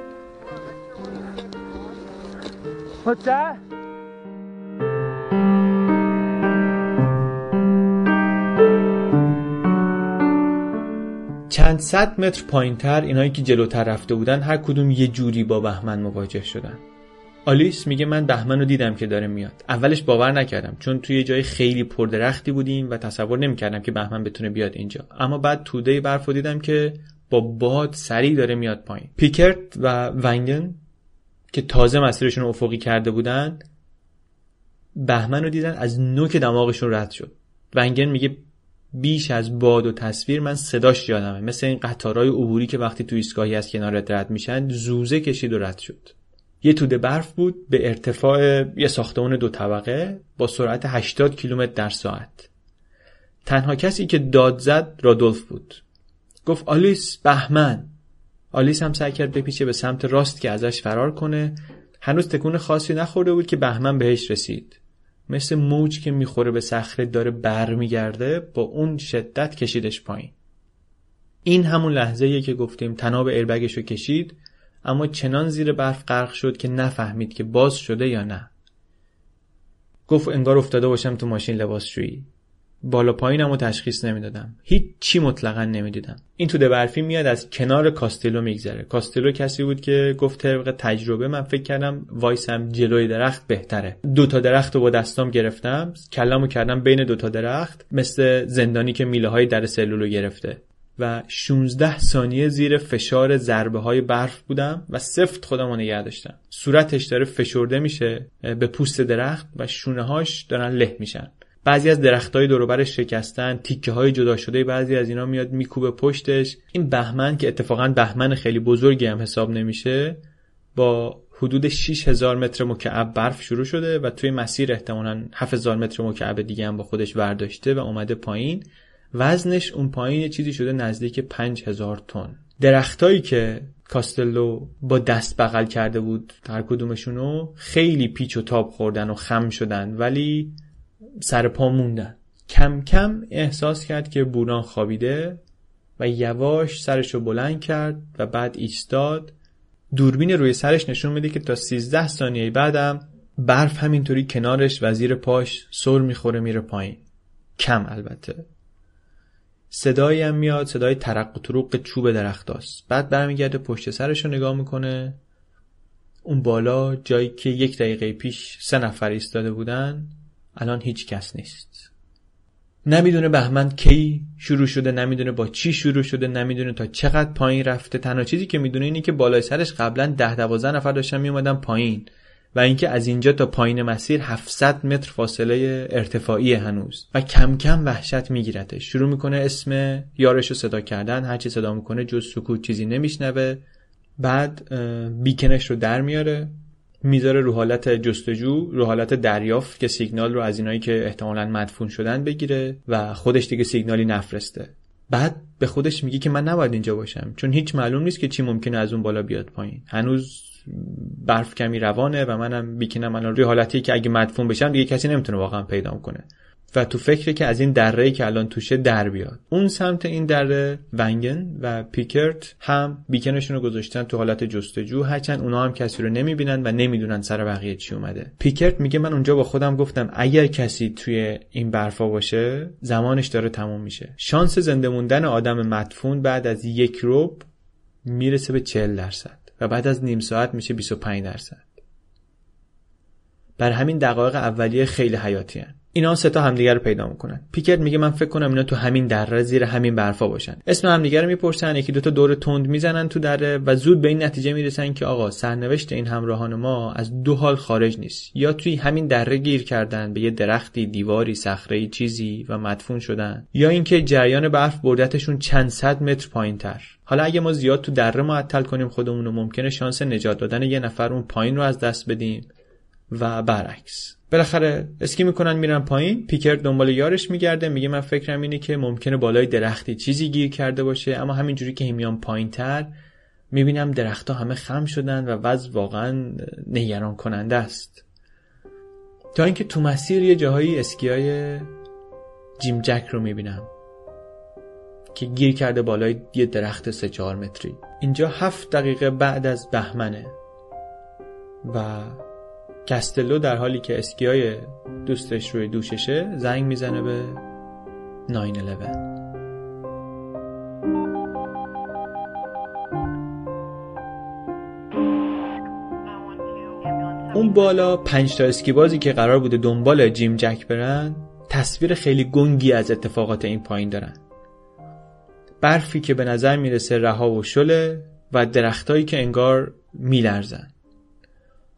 What's that? چند صد متر پایین‌تر اینایی که جلوتر رفته بودن هر کدوم یه جوری با بهمن مواجه شدن. آلیس میگه من بهمن رو دیدم که داره میاد. اولش باور نکردم چون توی یه جای خیلی پردرختی بودیم و تصور نمی‌کردم که بهمن بتونه بیاد اینجا. اما بعد توده برف رو دیدم که با باد سریع داره میاد پایین. پیکرت و ونگن که تازه مسیرشون رو افقی کرده بودن، بهمن رو دیدن از نوک دماغشون رد شد. ونگن میگه بیش از باد و تصویر من صداش یادمه، مثل این قطارهای عبوری که وقتی تو ایستگاهی از کنارت رد میشن زوزه کشید و رد شد. یه توده برف بود به ارتفاع یه ساختمان 2 طبقه با سرعت 80 کیلومتر در ساعت. تنها کسی که داد زد رادولف بود. گفت آلیس، بهمن. آلیس هم سعی کرد بپیچه به سمت راست که ازش فرار کنه. هنوز تکون خاصی نخورده بود که بهمن بهش رسید. مثل موج که میخوره به صخره داره برمیگرده، با اون شدت کشیدش پایین. این همون لحظه‌ایه که گفتیم تناب ایربگش رو کشید، اما چنان زیر برف غرق شد که نفهمید که باز شده یا نه. گفت انگار افتاده باشم تو ماشین لباسشویی. بالا پایینمو تشخیص نمیدادم. هیچ چی مطلقاً نمیدیدم. این توده برفی میاد از کنار کاستلو میگذره. کاستلو کسی بود که گفت طبق تجربه من فکر کردم وایسم جلوی درخت بهتره. 2 تا درخت رو با دستام گرفتم، کلمو کردم بین 2 تا درخت، مثل زندانی که میله های در سلولو گرفته و 16 ثانیه زیر فشار ضربه های برف بودم و سفت خودمو نگه داشتم. صورتش داره فشرده میشه به پوست درخت و شونه هاش دارن له میشن. بعضی از درختای دور و برش شکستن، تیکه‌های جدا شده بعضی از اینا میاد میکوبه پشتش. این بهمن که اتفاقاً بهمن خیلی بزرگی هم حساب نمیشه، با حدود 6000 متر مکعب برف شروع شده و توی مسیر احتمالاً 7000 متر مکعب دیگه هم با خودش برداشته و اومده پایین. وزنش اون پایین یه چیزی شده نزدیک 5000 تن. درختایی که کاستلو با دست بغل کرده بود هر کدومشونو خیلی پیچ و تاب خوردن و خم شدن، ولی سر پا موندن. کم کم احساس کرد که بوران خوابیده و یواش سرشو بلند کرد و بعد ایستاد. دوربین روی سرش نشون میده که تا 13 ثانیه بعدم برف همینطوری کنارش و زیر پاش سر میخوره میره پایین. کم البته. صدایی هم میاد، صدای ترق و تروق چوب درختاست. بعد برمیگرده پشت سرشو نگاه میکنه. اون بالا جایی که 1 دقیقه پیش 3 نفر ایستاده بودن الان هیچ کس نیست. نمیدونه بهمن کی شروع شده، نمیدونه با چی شروع شده، نمیدونه تا چقدر پایین رفته. تنها چیزی که میدونه اینه که بالای سرش قبلا 10-12 نفر داشتن میومدن پایین و اینکه از اینجا تا پایین مسیر 700 متر فاصله ارتفاعی هنوز و کم کم وحشت میگیرتش. شروع میکنه اسم یارشو صدا کردن، هرچی صدا میکنه جز سکوت چیزی نمیشنوه. بعد بیکنش رو در میاره، میذاره رو حالت جستجو، رو حالت دریافت که سیگنال رو از اینایی که احتمالاً مدفون شدن بگیره و خودش دیگه سیگنالی نفرسته. بعد به خودش میگه که من نباید اینجا باشم، چون هیچ معلوم نیست که چی ممکنه از اون بالا بیاد پایین. هنوز برف کمی روانه و منم بیکنم الان روی حالتی که اگه مدفون بشم دیگه کسی نمیتونه واقعا پیدام کنه و تو فکره که از این دره‌ای که الان توشه در بیاد. اون سمت این دره ونگن و پیکرت هم بیکنشون رو گذاشتن تو حالت جستجو، هرچند اونا هم کسی رو نمیبینن و نمیدونن سر بقیه چی اومده. پیکرت میگه من اونجا با خودم گفتم اگر کسی توی این برفا باشه زمانش داره تموم میشه. شانس زنده موندن آدم مدفون بعد از یک ربع میرسه به 40% و بعد از نیم ساعت میشه 25%. بر همین دقایق اولیه خیلی حیاتیه. اینا سه تا همدیگه رو پیدا میکنن. پیکرت میگه من فکر کنم اینا تو همین دره زیر همین برفا باشن. اسم همدیگه رو میپرسن، یکی دو تا دور تند میزنن تو دره و زود به این نتیجه میرسن که آقا سرنوشت این همراهان ما از دو حال خارج نیست. یا توی همین دره گیر کردن به یه درختی، دیواری، صخره‌ای، چیزی و مدفون شدن، یا اینکه جریان برف بردتشون چند صد متر پایین‌تر. حالا اگه ما زیاد تو دره معطل کنیم خودمون رو ممکنه شانس نجات دادن یه نفر اون پایین رو از دست بدیم و برعکس. بالاخره اسکی میکنن میرن پایین. پیکرت دنبال یارش میگرده، میگه من فکرم اینه که ممکنه بالای درختی چیزی گیر کرده باشه، اما همینجوری که میام پایین‌تر میبینم درخت‌ها همه خم شدن و وضع واقعا نگران کننده است. تا اینکه تو مسیر یه جاهایی اسکیای جیم جک رو میبینم که گیر کرده بالای یه درخت 3-4 متری. اینجا 7 دقیقه بعد از بهمنه و کاستلو در حالی که اسکیای دوستش روی دوششه زنگ میزنه به 911. اون بالا 5 تا اسکی بازی که قرار بوده دنبال جیم جک برن تصویر خیلی گنگی از اتفاقات این پایین دارن. برفی که به نظر میرسه رها و شله و درختایی که انگار میلرزن.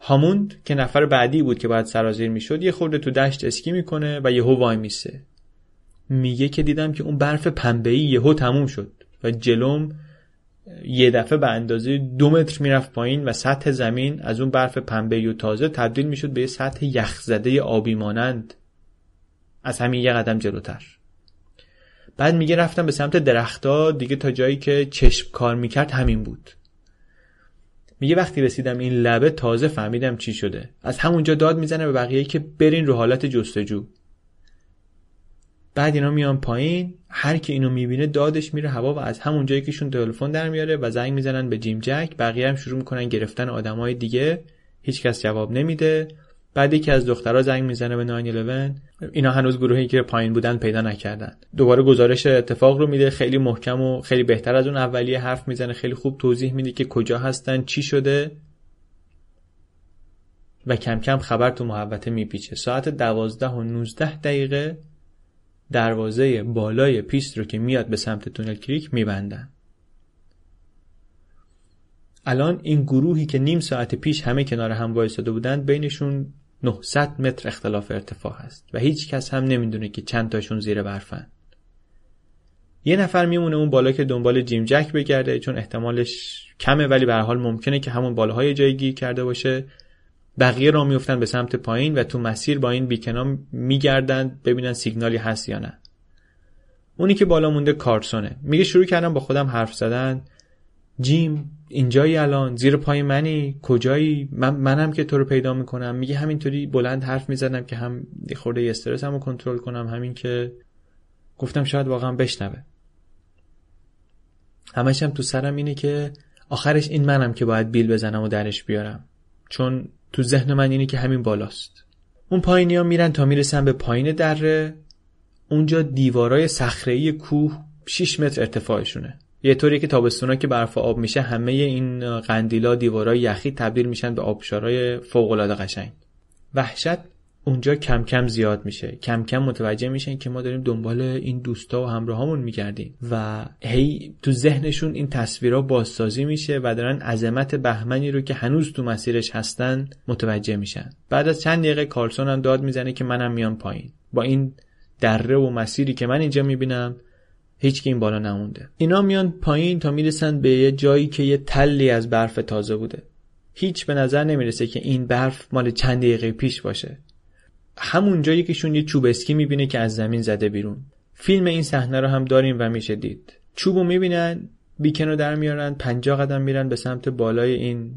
هاموند که نفر بعدی بود که باید سرازیر میشد یه خورده تو دشت اسکی میکنه و یهو وای میسه. میگه که دیدم که اون برف پنبه‌ای یهو تموم شد و جلوم یه دفعه به اندازه 2 متر میرفت پایین و سطح زمین از اون برف پنبه‌ای و تازه تبدیل میشد به یه سطح یخزده آبی مانند از همین یه قدم جلوتر. بعد میگه رفتم به سمت درخت‌ها، دیگه تا جایی که چشم کار میکرد همین بود. میگه وقتی رسیدم این لبه تازه فهمیدم چی شده. از همونجا داد میزنه به بقیه که برین رو حالت جستجو. بعد اینا میان پایین، هر کی اینو میبینه دادش میره هوا و از همونجایی که شون تلفن در میاره و زنگ میزنن به جیم جک. بقیه هم شروع میکنن گرفتن آدمای دیگه، هیچکس جواب نمیده. بعد یکی از دخترها زنگ میزنه به 911. اینا هنوز گروهی که پایین بودن پیدا نکردن. دوباره گزارش اتفاق رو میده، خیلی محکم و خیلی بهتر از اون اولیه حرف میزنه، خیلی خوب توضیح میده که کجا هستن، چی شده و کم کم خبر تو محوطه میپیچه. ساعت 12:19 دروازه بالای پیست رو که میاد به سمت تونل کریک میبندن. الان این گروهی که نیم ساعت پیش همه کنار هم وایساده بودن بینشون 900 متر اختلاف ارتفاع هست و هیچ کس هم نمیدونه که چند تاشون زیر برفن. یه نفر میمونه اون بالا که دنبال جیم جک بگرده، چون احتمالش کمه ولی به هر حال ممکنه که همون بالاهای جایی گیر کرده باشه. بقیه راه میافتن به سمت پایین و تو مسیر با این بیکنا میگردن ببینن سیگنالی هست یا نه. اونی که بالا مونده کارسونه. میگه شروع کردم با خودم حرف زدن. جیم اینجایی، الان زیر پای منی، کجایی؟ منم که تو رو پیدا میکنم. میگه همینطوری بلند حرف میزدم که هم خورده استرسمو کنترل کنم، همین که گفتم شاید واقعا بشنوه. همش هم تو سرم اینه که آخرش این منم که باید بیل بزنم و درش بیارم، چون تو ذهن من اینه که همین بالاست. اون پایینیا میرن تا میرسن به پایین دره. اونجا دیوارای صخره‌ای کوه 6 متر ارتفاعشونه، یه طوری که تابستونا که برف آب میشه همه این قندیلا، دیوارای یخی تبدیل میشن به آبشارهای فوق‌العاده قشنگ. وحشت اونجا کم کم زیاد میشه. کم کم متوجه میشن که ما داریم دنبال این دوستا و همراهامون میگردیم و هی تو ذهنشون این تصویرها بازسازی میشه و دارن عظمت بهمنی رو که هنوز تو مسیرش هستن متوجه میشن. بعد از چند دقیقه کارلسون هم داد میزنه که منم میام پایین. با این دره و مسیری که من اینجا میبینم هیچ کی این بالا نمونده. اینا میان پایین تا میرسن به یه جایی که یه تلی از برف تازه بوده. هیچ به نظر نمیرسه که این برف مال چند دقیقه پیش باشه. همون جایی که شون یه چوب اسکی میبینه که از زمین زده بیرون. فیلم این صحنه رو هم داریم و میشه دید. چوبو میبینن، بیکن رو در میارن، 50 قدم میرن به سمت بالای این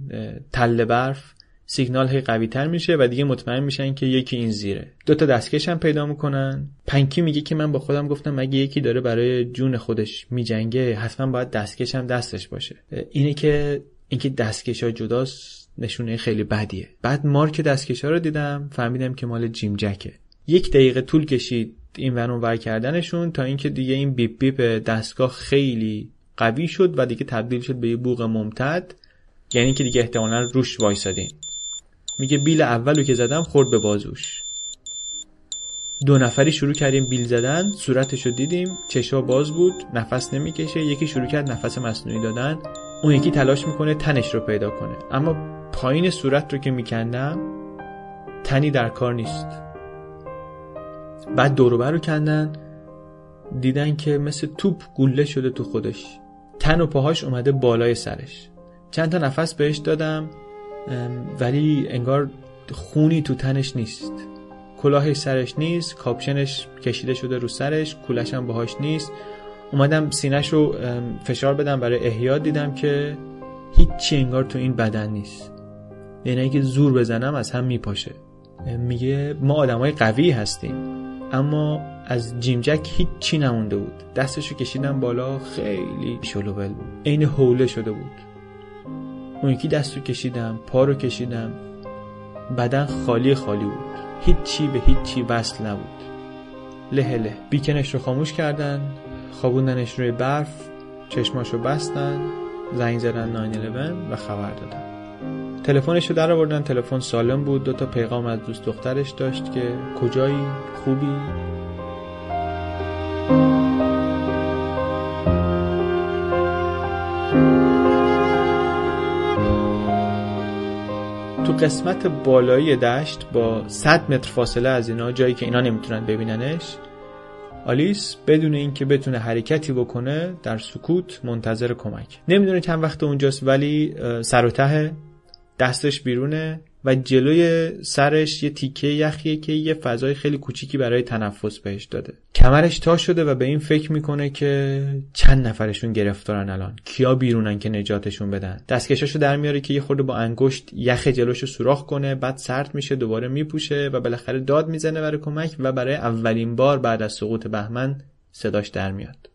تله برف. سیگنال هی قوی‌تر میشه و دیگه مطمئن میشن که یکی این زیره. دو تا دستکش هم پیدا میکنن. پنکی میگه که من با خودم گفتم اگه یکی داره برای جون خودش میجنگه حتما باید دستکش هم دستش باشه. اینکه دستکش‌ها جداست نشونه خیلی بدیه. بعد مارک دستکش‌ها رو دیدم، فهمیدم که مال جیم جکه. 1 دقیقه طول کشید این ور اون ور کردنشون تا اینکه دیگه این بیپ بیپ دستگاه خیلی قوی شد و دیگه تبدیل شد به یه بوق ممتد، یعنی که دیگه احتمالاً روش وایسادین. میگه بیل اولو که زدم خورد به بازوش. 2 نفری شروع کردیم بیل زدن، صورتشو دیدیم، چشا باز بود، نفس نمیکشه. یکی شروع کرد نفس مصنوعی دادن، اون یکی تلاش میکنه تنش رو پیدا کنه، اما پایین صورت رو که میکندم تنی در کار نیست. بعد دوروبر رو کندن، دیدن که مثل توپ گله شده تو خودش، تن و پاهاش اومده بالای سرش. چند تا نفس بهش دادم ولی انگار خونی تو تنش نیست. کلاهی سرش نیست، کاپشنش کشیده شده رو سرش، کولش هم باهاش نیست. اومدم سینه‌ش رو فشار بدم برای احیا، دیدم که هیچ چی انگار تو این بدن نیست، یعنی اگه زور بزنم از هم میپاشه. میگه ما آدمای قوی هستیم، اما از جیم جک هیچ چی نمونده بود. دستشو کشیدم بالا، خیلی شلوول بود، عین حوله شده بود. اون یکی دستو کشیدم، پا رو کشیدم، بدن خالی بود، هیچ چی به هیچ چی وصل نبود. له بیکنش رو خاموش کردن، خوابوندنش روی برف، چشماشو بستن، زنگ زدن 911 و خبر دادن. تلفنشو در آوردن، تلفن سالم بود، 2 تا پیغام از دوست دخترش داشت که کجایی، خوبی. تو قسمت بالایی دشت با 100 متر فاصله از اینا، جایی که اینا نمیتونن ببیننش، آلیس بدون اینکه بتونه حرکتی بکنه در سکوت منتظر کمک. نمیدونه چند وقت اونجاست ولی سر و ته، دستش بیرونه و جلوی سرش یه تیکه یخیه که یه فضای خیلی کوچیکی برای تنفس بهش داده. کمرش تا شده و به این فکر میکنه که چند نفرشون گرفتارن الان، کیا بیرونن که نجاتشون بدن. دستکشاشو در میاره که یه خورده با انگشت یخ جلوشو سوراخ کنه، بعد سرد میشه، دوباره میپوشه و بالاخره داد میزنه برای کمک و برای اولین بار بعد از سقوط بهمن صداش در میاد.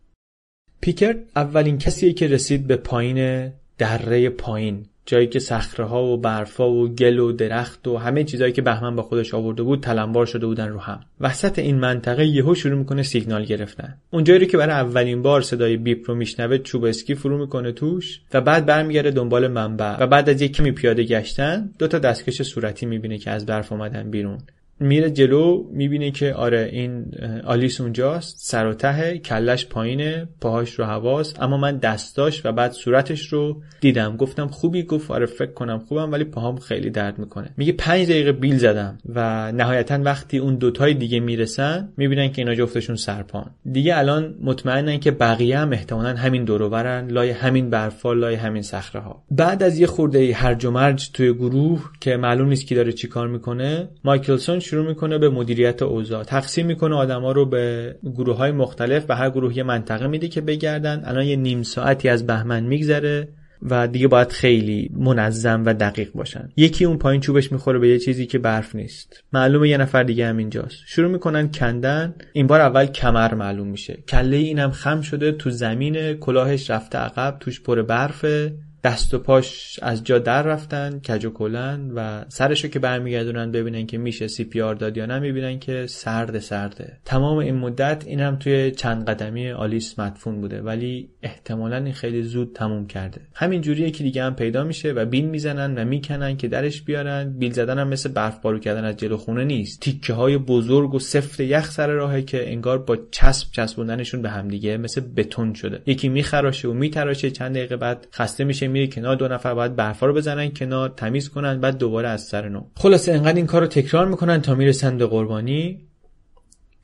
پیکرد اولین کسیه که رسید به پایین دره، پایین جایی که صخره‌ها و برفا و گل و درخت و همه چیزایی که بهمن با خودش آورده بود تلمبار شده بودن رو هم. وسط این منطقه یهو شروع میکنه سیگنال گرفتن. اونجایی رو که برای اولین بار صدای بیپ رو میشنوه چوب اسکی فرو میکنه توش و بعد برمیگره دنبال منبع و بعد از یک کمی پیاده گشتن 2 تا دستکش صورتی میبینه که از برف اومدن بیرون. میره جلو، میبینه که آره این آلیس اونجاست، سر و ته، کلش پایینه، پاهاش رو هواست، اما من دستاش و بعد صورتش رو دیدم. گفتم خوبی؟ گفت آره فکر کنم خوبم ولی پاهام خیلی درد میکنه. میگه 5 دقیقه بیل زدم و نهایتا وقتی اون 2 تای دیگه میرسن میبینن که اینا جفتشون سرپان دیگه. الان مطمئنن که بقیه هم احتمالاً همین دور و برن، لای همین برفا، لای همین صخره ها. بعد از یه خورده هرج و مرج توی گروه که معلوم نیست کی داره چیکار میکنه، مایکلسون شروع میکنه به مدیریت اوضاع. تقسیم میکنه آدما رو به گروه‌های مختلف و هر گروه یه منطقه میده که بگردن. الان یه نیم ساعتی از بهمن میگذره و دیگه باید خیلی منظم و دقیق باشن. یکی اون پایین چوبش میخوره به یه چیزی که برف نیست، معلومه یه نفر دیگه هم اینجاست. شروع میکنن کندن. این بار اول کمر معلوم میشه، کله اینم خم شده تو زمین، کلاهش رفته عقب، توش پر برفه. دست و پاش از جا در رفتن کج و کلن و سرشو که برمیگردونن ببینن که میشه CPR داد یا نه میبینن که سرده. تمام این مدت این هم توی چند قدمی آلیس مدفون بوده ولی احتمالاً این خیلی زود تموم کرده. همین جوری یکی دیگه هم پیدا میشه و بیل میزنن و میکنن که درش بیارن. بیل زدن هم مثل برف بارو کردن از جلو خونه نیست. تیکه های بزرگ و سفت یخ سر راهه که انگار با چسب چسبوندنشون به هم دیگه مثل بتون شده. یکی میخراشه و میتراشه، چند دقیقه بعد خسته میشه میره کنار، دو نفر باید برفا رو بزنن کنار، تمیز کنن، بعد دوباره از سر نو. خلاصه انقدر این کارو تکرار میکنن تا میرسن به قربانی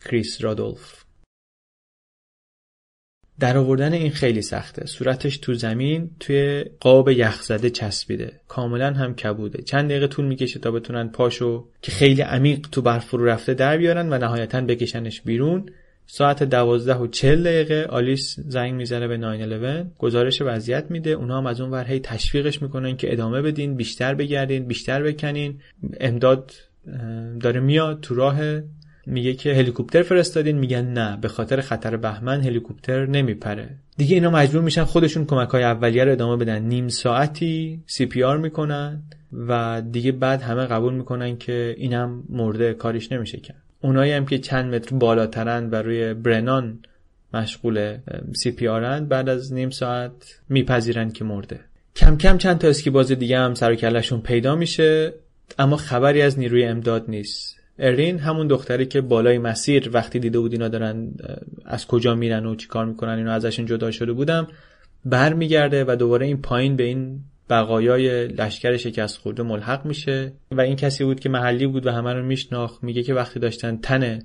کریس رادولف. در آوردن این خیلی سخته. صورتش تو زمین توی قاب یخ زده چسبیده، کاملا هم کبوده. چند دقیقه طول میکشه تا بتونن پاشو که خیلی عمیق تو برف فرو رفته در بیارن و نهایتاً بکشنش بیرون. ساعت 12:40 آلیس زنگ میزنه به 911، گزارش وضعیت میده. اونا هم از اون ور هی تشویقش میکنن که ادامه بدین، بیشتر بگردین، بیشتر بکنین. امداد داره میاد تو راه. میگه که هلیکوپتر فرستادین؟ میگن نه، به خاطر خطر بهمن هلیکوپتر نمیپره. دیگه اینا مجبور میشن خودشون کمک‌های اولیه رو ادامه بدن. نیم ساعتی CPR میکنن و دیگه بعد همه قبول میکنن که اینم مرده، کارش نمیشه کرد. اونایی هم که چند متر بالاترن و روی برنان مشغول CPRن بعد از نیم ساعت میپذیرن که مرده. کم کم چند تا اسکیباز دیگه هم سر و کلهشون پیدا میشه اما خبری از نیروی امداد نیست. ارین، همون دختری که بالای مسیر وقتی دیده بود اینا دارن از کجا میرن و چیکار میکنن، اینا ازشون جدا شده بودم، برمیگرده و دوباره این پایین به این بقایای لشکر شکست خورده ملحق میشه و این کسی بود که محلی بود و همه رو میشناخت. میگه که وقتی داشتن تن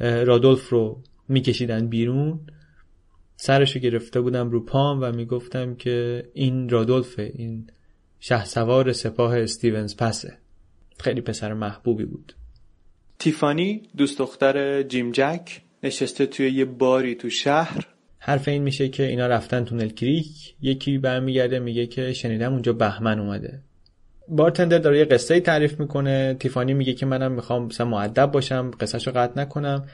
رادولف رو میکشیدن بیرون سرشو گرفته بودم رو پام و میگفتم که این رادولفه، این شهسوار سپاه استیونز پسه. خیلی پسر محبوبی بود. تیفانی، دوست دختر جیم جک، نشسته توی یه باری تو شهر. حرف این میشه که اینا رفتن تونل کریک. یکی برمیگرده میگه که شنیدم اونجا بهمن اومده. بارتندر داره یه قصه تعریف میکنه. تیفانی میگه که منم میخوام مثلا مؤدب باشم، قصهشو قطع نکنم،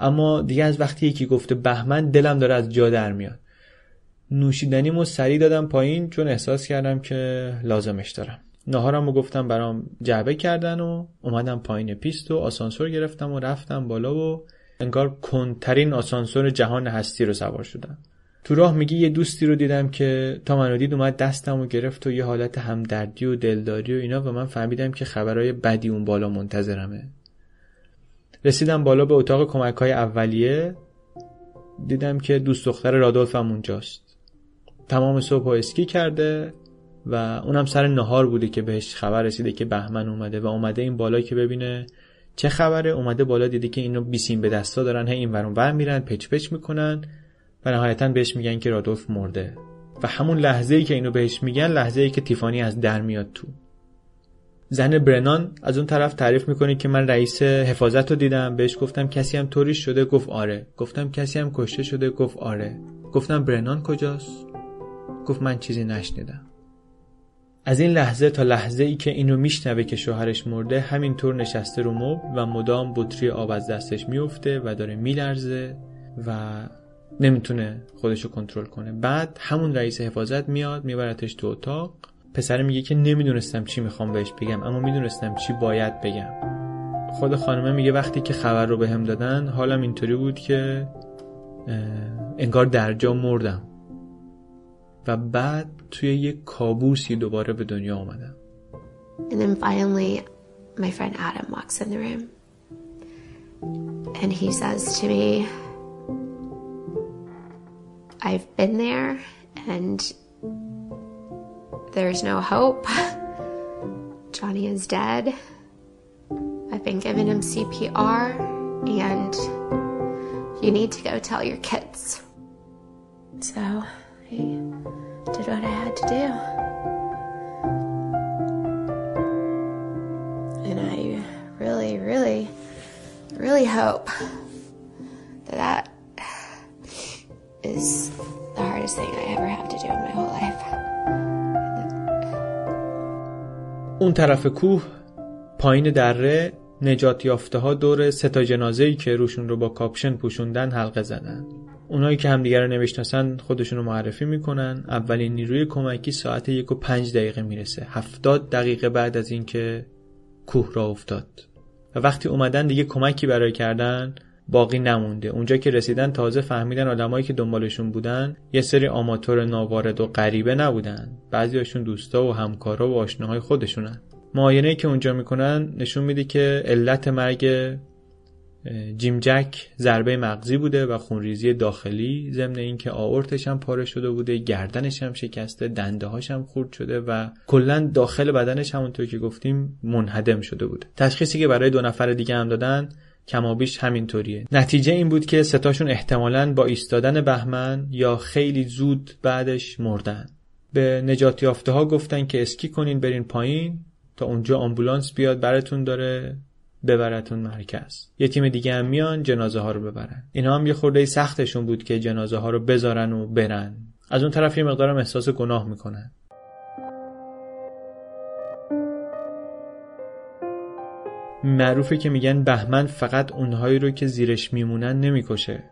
اما دیگه از وقتی یکی گفته بهمن دلم داره از جا در میاد. نوشیدنیمو سری دادم پایین چون احساس کردم که لازمش دارم. ناهارمو گفتم برام جعبه کردن و اومدم پایین پیست و آسانسور گرفتم و رفتم بالا و انگار کندترین آسانسور جهان هستی رو سوار شدم. تو راه میگی یه دوستی رو دیدم که تا منو دید اومد دستمو گرفت و یه حالت همدردی و دلداری و اینا و من فهمیدم که خبرای بدی اون بالا منتظرمه. رسیدم بالا به اتاق کمک‌های اولیه، دیدم که دوست دختر رادولفم اونجاست. تمام صبح اسکی کرده و اونم سر نهار بوده که بهش خبر رسیده که بهمن اومده و اومده این بالا که ببینه چه خبره. اومده بالا دیده که اینو بیسیم به دستا دارن هی این ور اون ور میرن، پچ میکنن و نهایتا بهش میگن که رادولف مرده. و همون لحظه‌ای که اینو بهش میگن، لحظه‌ای که تیفانی از در میاد تو. زن برنان از اون طرف تعریف میکنه که من رئیس حفاظت رو دیدم، بهش گفتم کسی هم توریش شده؟ گفت آره. گفتم کسی هم کشته شده؟ گفت آره. گفتم برنان کجاست؟ گفت من چیزی نشنیدم. از این لحظه تا لحظه ای که اینو میشنوه که شوهرش مرده همینطور نشسته رو مبل و مدام بطری آب از دستش میفته و داره میلرزه و نمیتونه خودشو کنترل کنه. بعد همون رئیس حفاظت میاد میبرتش تو اتاق. پسر میگه که نمیدونستم چی میخوام بهش بگم اما میدونستم چی باید بگم. خود خانمه میگه وقتی که خبر رو بهم دادن حالم اینطوری بود که انگار در جا مردم و بعد توی یک کابوسی دوباره به دنیا اومدم. And then finally my friend Adam walks in the room and he says to me, I've been there and there's no hope. Johnny is dead. I've been giving him CPR and you need to go tell your kids. So I did what I had to do. And I really hope that is the hardest thing I ever have to do in my whole life. اون طرف کوه پایین دره نجات یافته ها دور سه تا جنازه‌ای که روشون رو با کاپشن پوشوندن حلقه زدن. اونایی که همدیگه رو نمیشناسن خودشون رو معرفی میکنن. اولین نیروی کمکی ساعت 1:05 میرسه، 70 دقیقه بعد از اینکه کوه را افتاد. و وقتی اومدن دیگه کمکی برای کردن باقی نمونده. اونجا که رسیدن تازه فهمیدن آدمایی که دنبالشون بودن یه سری آماتور ناوارد و غریبه نبودن، بعضیاشون دوستا و همکارا و آشناهای خودشونن. معاینه‌ای که اونجا میکنن نشون میده که علت مرگ جیم جک ضربه مغزی بوده و خونریزی داخلی، ضمن اینکه آئورتش هم پاره شده بوده، گردنش هم شکسته، دنده‌هاش هم خورد شده و کلا داخل بدنش همونطور که گفتیم منهدم شده بوده. تشخیصی که برای 2 نفر دیگه هم دادن کمابیش همینطوریه. نتیجه این بود که 3تاشون احتمالاً با ایستادن بهمن یا خیلی زود بعدش مردن. به نجات یافته‌ها گفتن که اسکی کنین برین پایین تا اونجا آمبولانس بیاد براتون داره ببرتون مرکز. یه تیم دیگه هم میان جنازه ها رو ببرن. اینا هم یه خورده سختشون بود که جنازه ها رو بذارن و برن. از اون طرف یه مقدارم احساس گناه میکنن. معروفه که میگن بهمن فقط اونهایی رو که زیرش میمونن نمیکشه،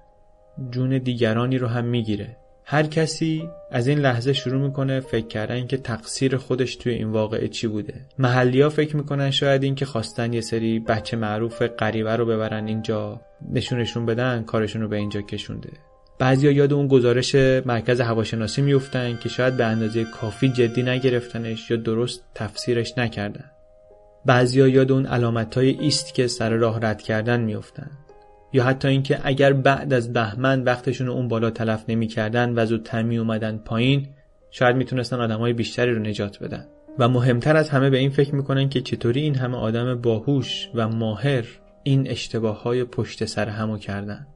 جون دیگرانی رو هم میگیره. هر کسی از این لحظه شروع میکنه فکر کردن که تقصیر خودش توی این واقعه چی بوده. محلی‌ها فکر میکنن شاید این که خواستن یه سری بچه معروف غریبه رو ببرن اینجا نشونشون بدن کارشون رو به اینجا کشونده. بعضیا یاد اون گزارش مرکز هواشناسی میفتن که شاید به اندازه کافی جدی نگرفتنش یا درست تفسیرش نکردن. بعضیا یاد اون علامت‌های ایست که سر راه رد کردن میفتن، یا حتی اینکه اگر بعد از بهمن وقتشون اون بالا تلف نمی‌کردن و زودتر میومدن پایین شاید میتونستن آدمای بیشتری رو نجات بدن. و مهمتر از همه به این فکر میکنن که چطوری این همه آدم باهوش و ماهر این اشتباه‌های پشت سر همو کردن.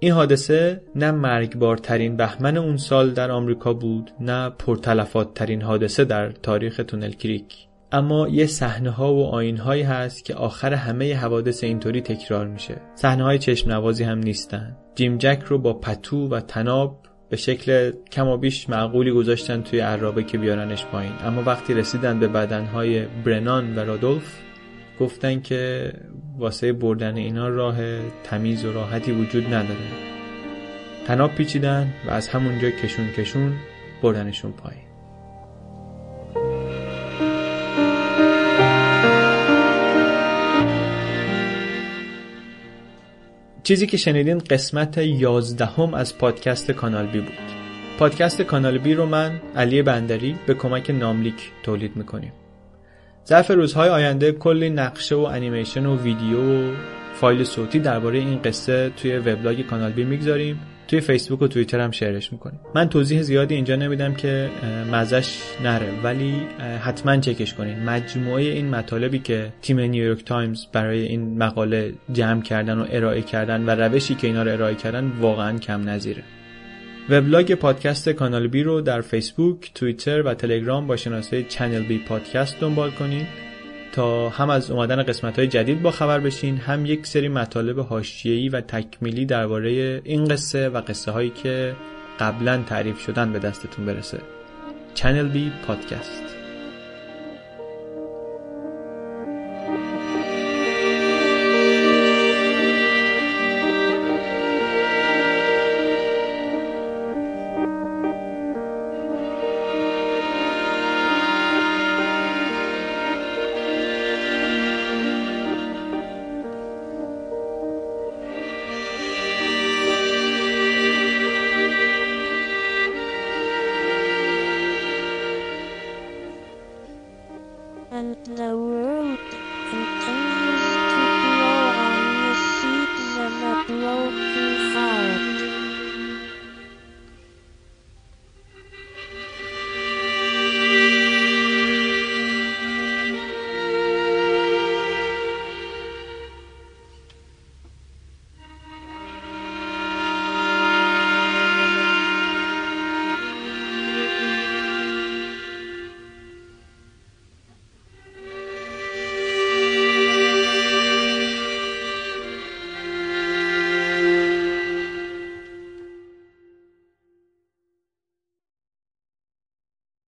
این حادثه نه مرگبارترین بهمن اون سال در آمریکا بود، نه پرتلفات‌ترین حادثه در تاریخ تونل کریک، اما یه صحنه‌ها و آیین‌هایی هست که آخر همه حوادث اینطوری تکرار میشه. صحنه‌های چشم نوازی هم نیستن. جیم جک رو با پتو و تناب به شکل کمابیش معقولی گذاشتن توی عرابه که بیارنش پایین، اما وقتی رسیدن به بدنهای برنان و رادولف گفتن که واسه بردن اینا راه تمیز و راحتی وجود نداره. تناب پیچیدن و از همونجا کشون کشون بردنشون پایین. چیزی که شنیدین قسمت 11 از پادکست کانال بی بود. پادکست کانال بی رو من علی بندری به کمک ناملیک تولید میکنیم. ظرف روزهای آینده کلی نقشه و انیمیشن و ویدیو و فایل صوتی درباره این قصه توی وبلاگ کانال بی میگذاریم. توی فیسبوک و توییتر هم شیرش میکنیم. من توضیح زیادی اینجا نمیدم که مزه‌اش نره، ولی حتما چکش کنین. مجموعه این مطالبی که تیم نیویورک تایمز برای این مقاله جمع کردن و ارائه کردن و روشی که اینا رو ارائه کردن واقعا کم نظیره. وبلاگ پادکست کانال بی رو در فیسبوک، توییتر و تلگرام با شناسه چنل بی پادکست دنبال کنین تا هم از اومدن قسمت‌های جدید با خبر بشین، هم یک سری مطالب حاشیه‌ای و تکمیلی درباره این قصه و قصه هایی که قبلا تعریف شدن به دستتون برسه. چنل بی پادکست.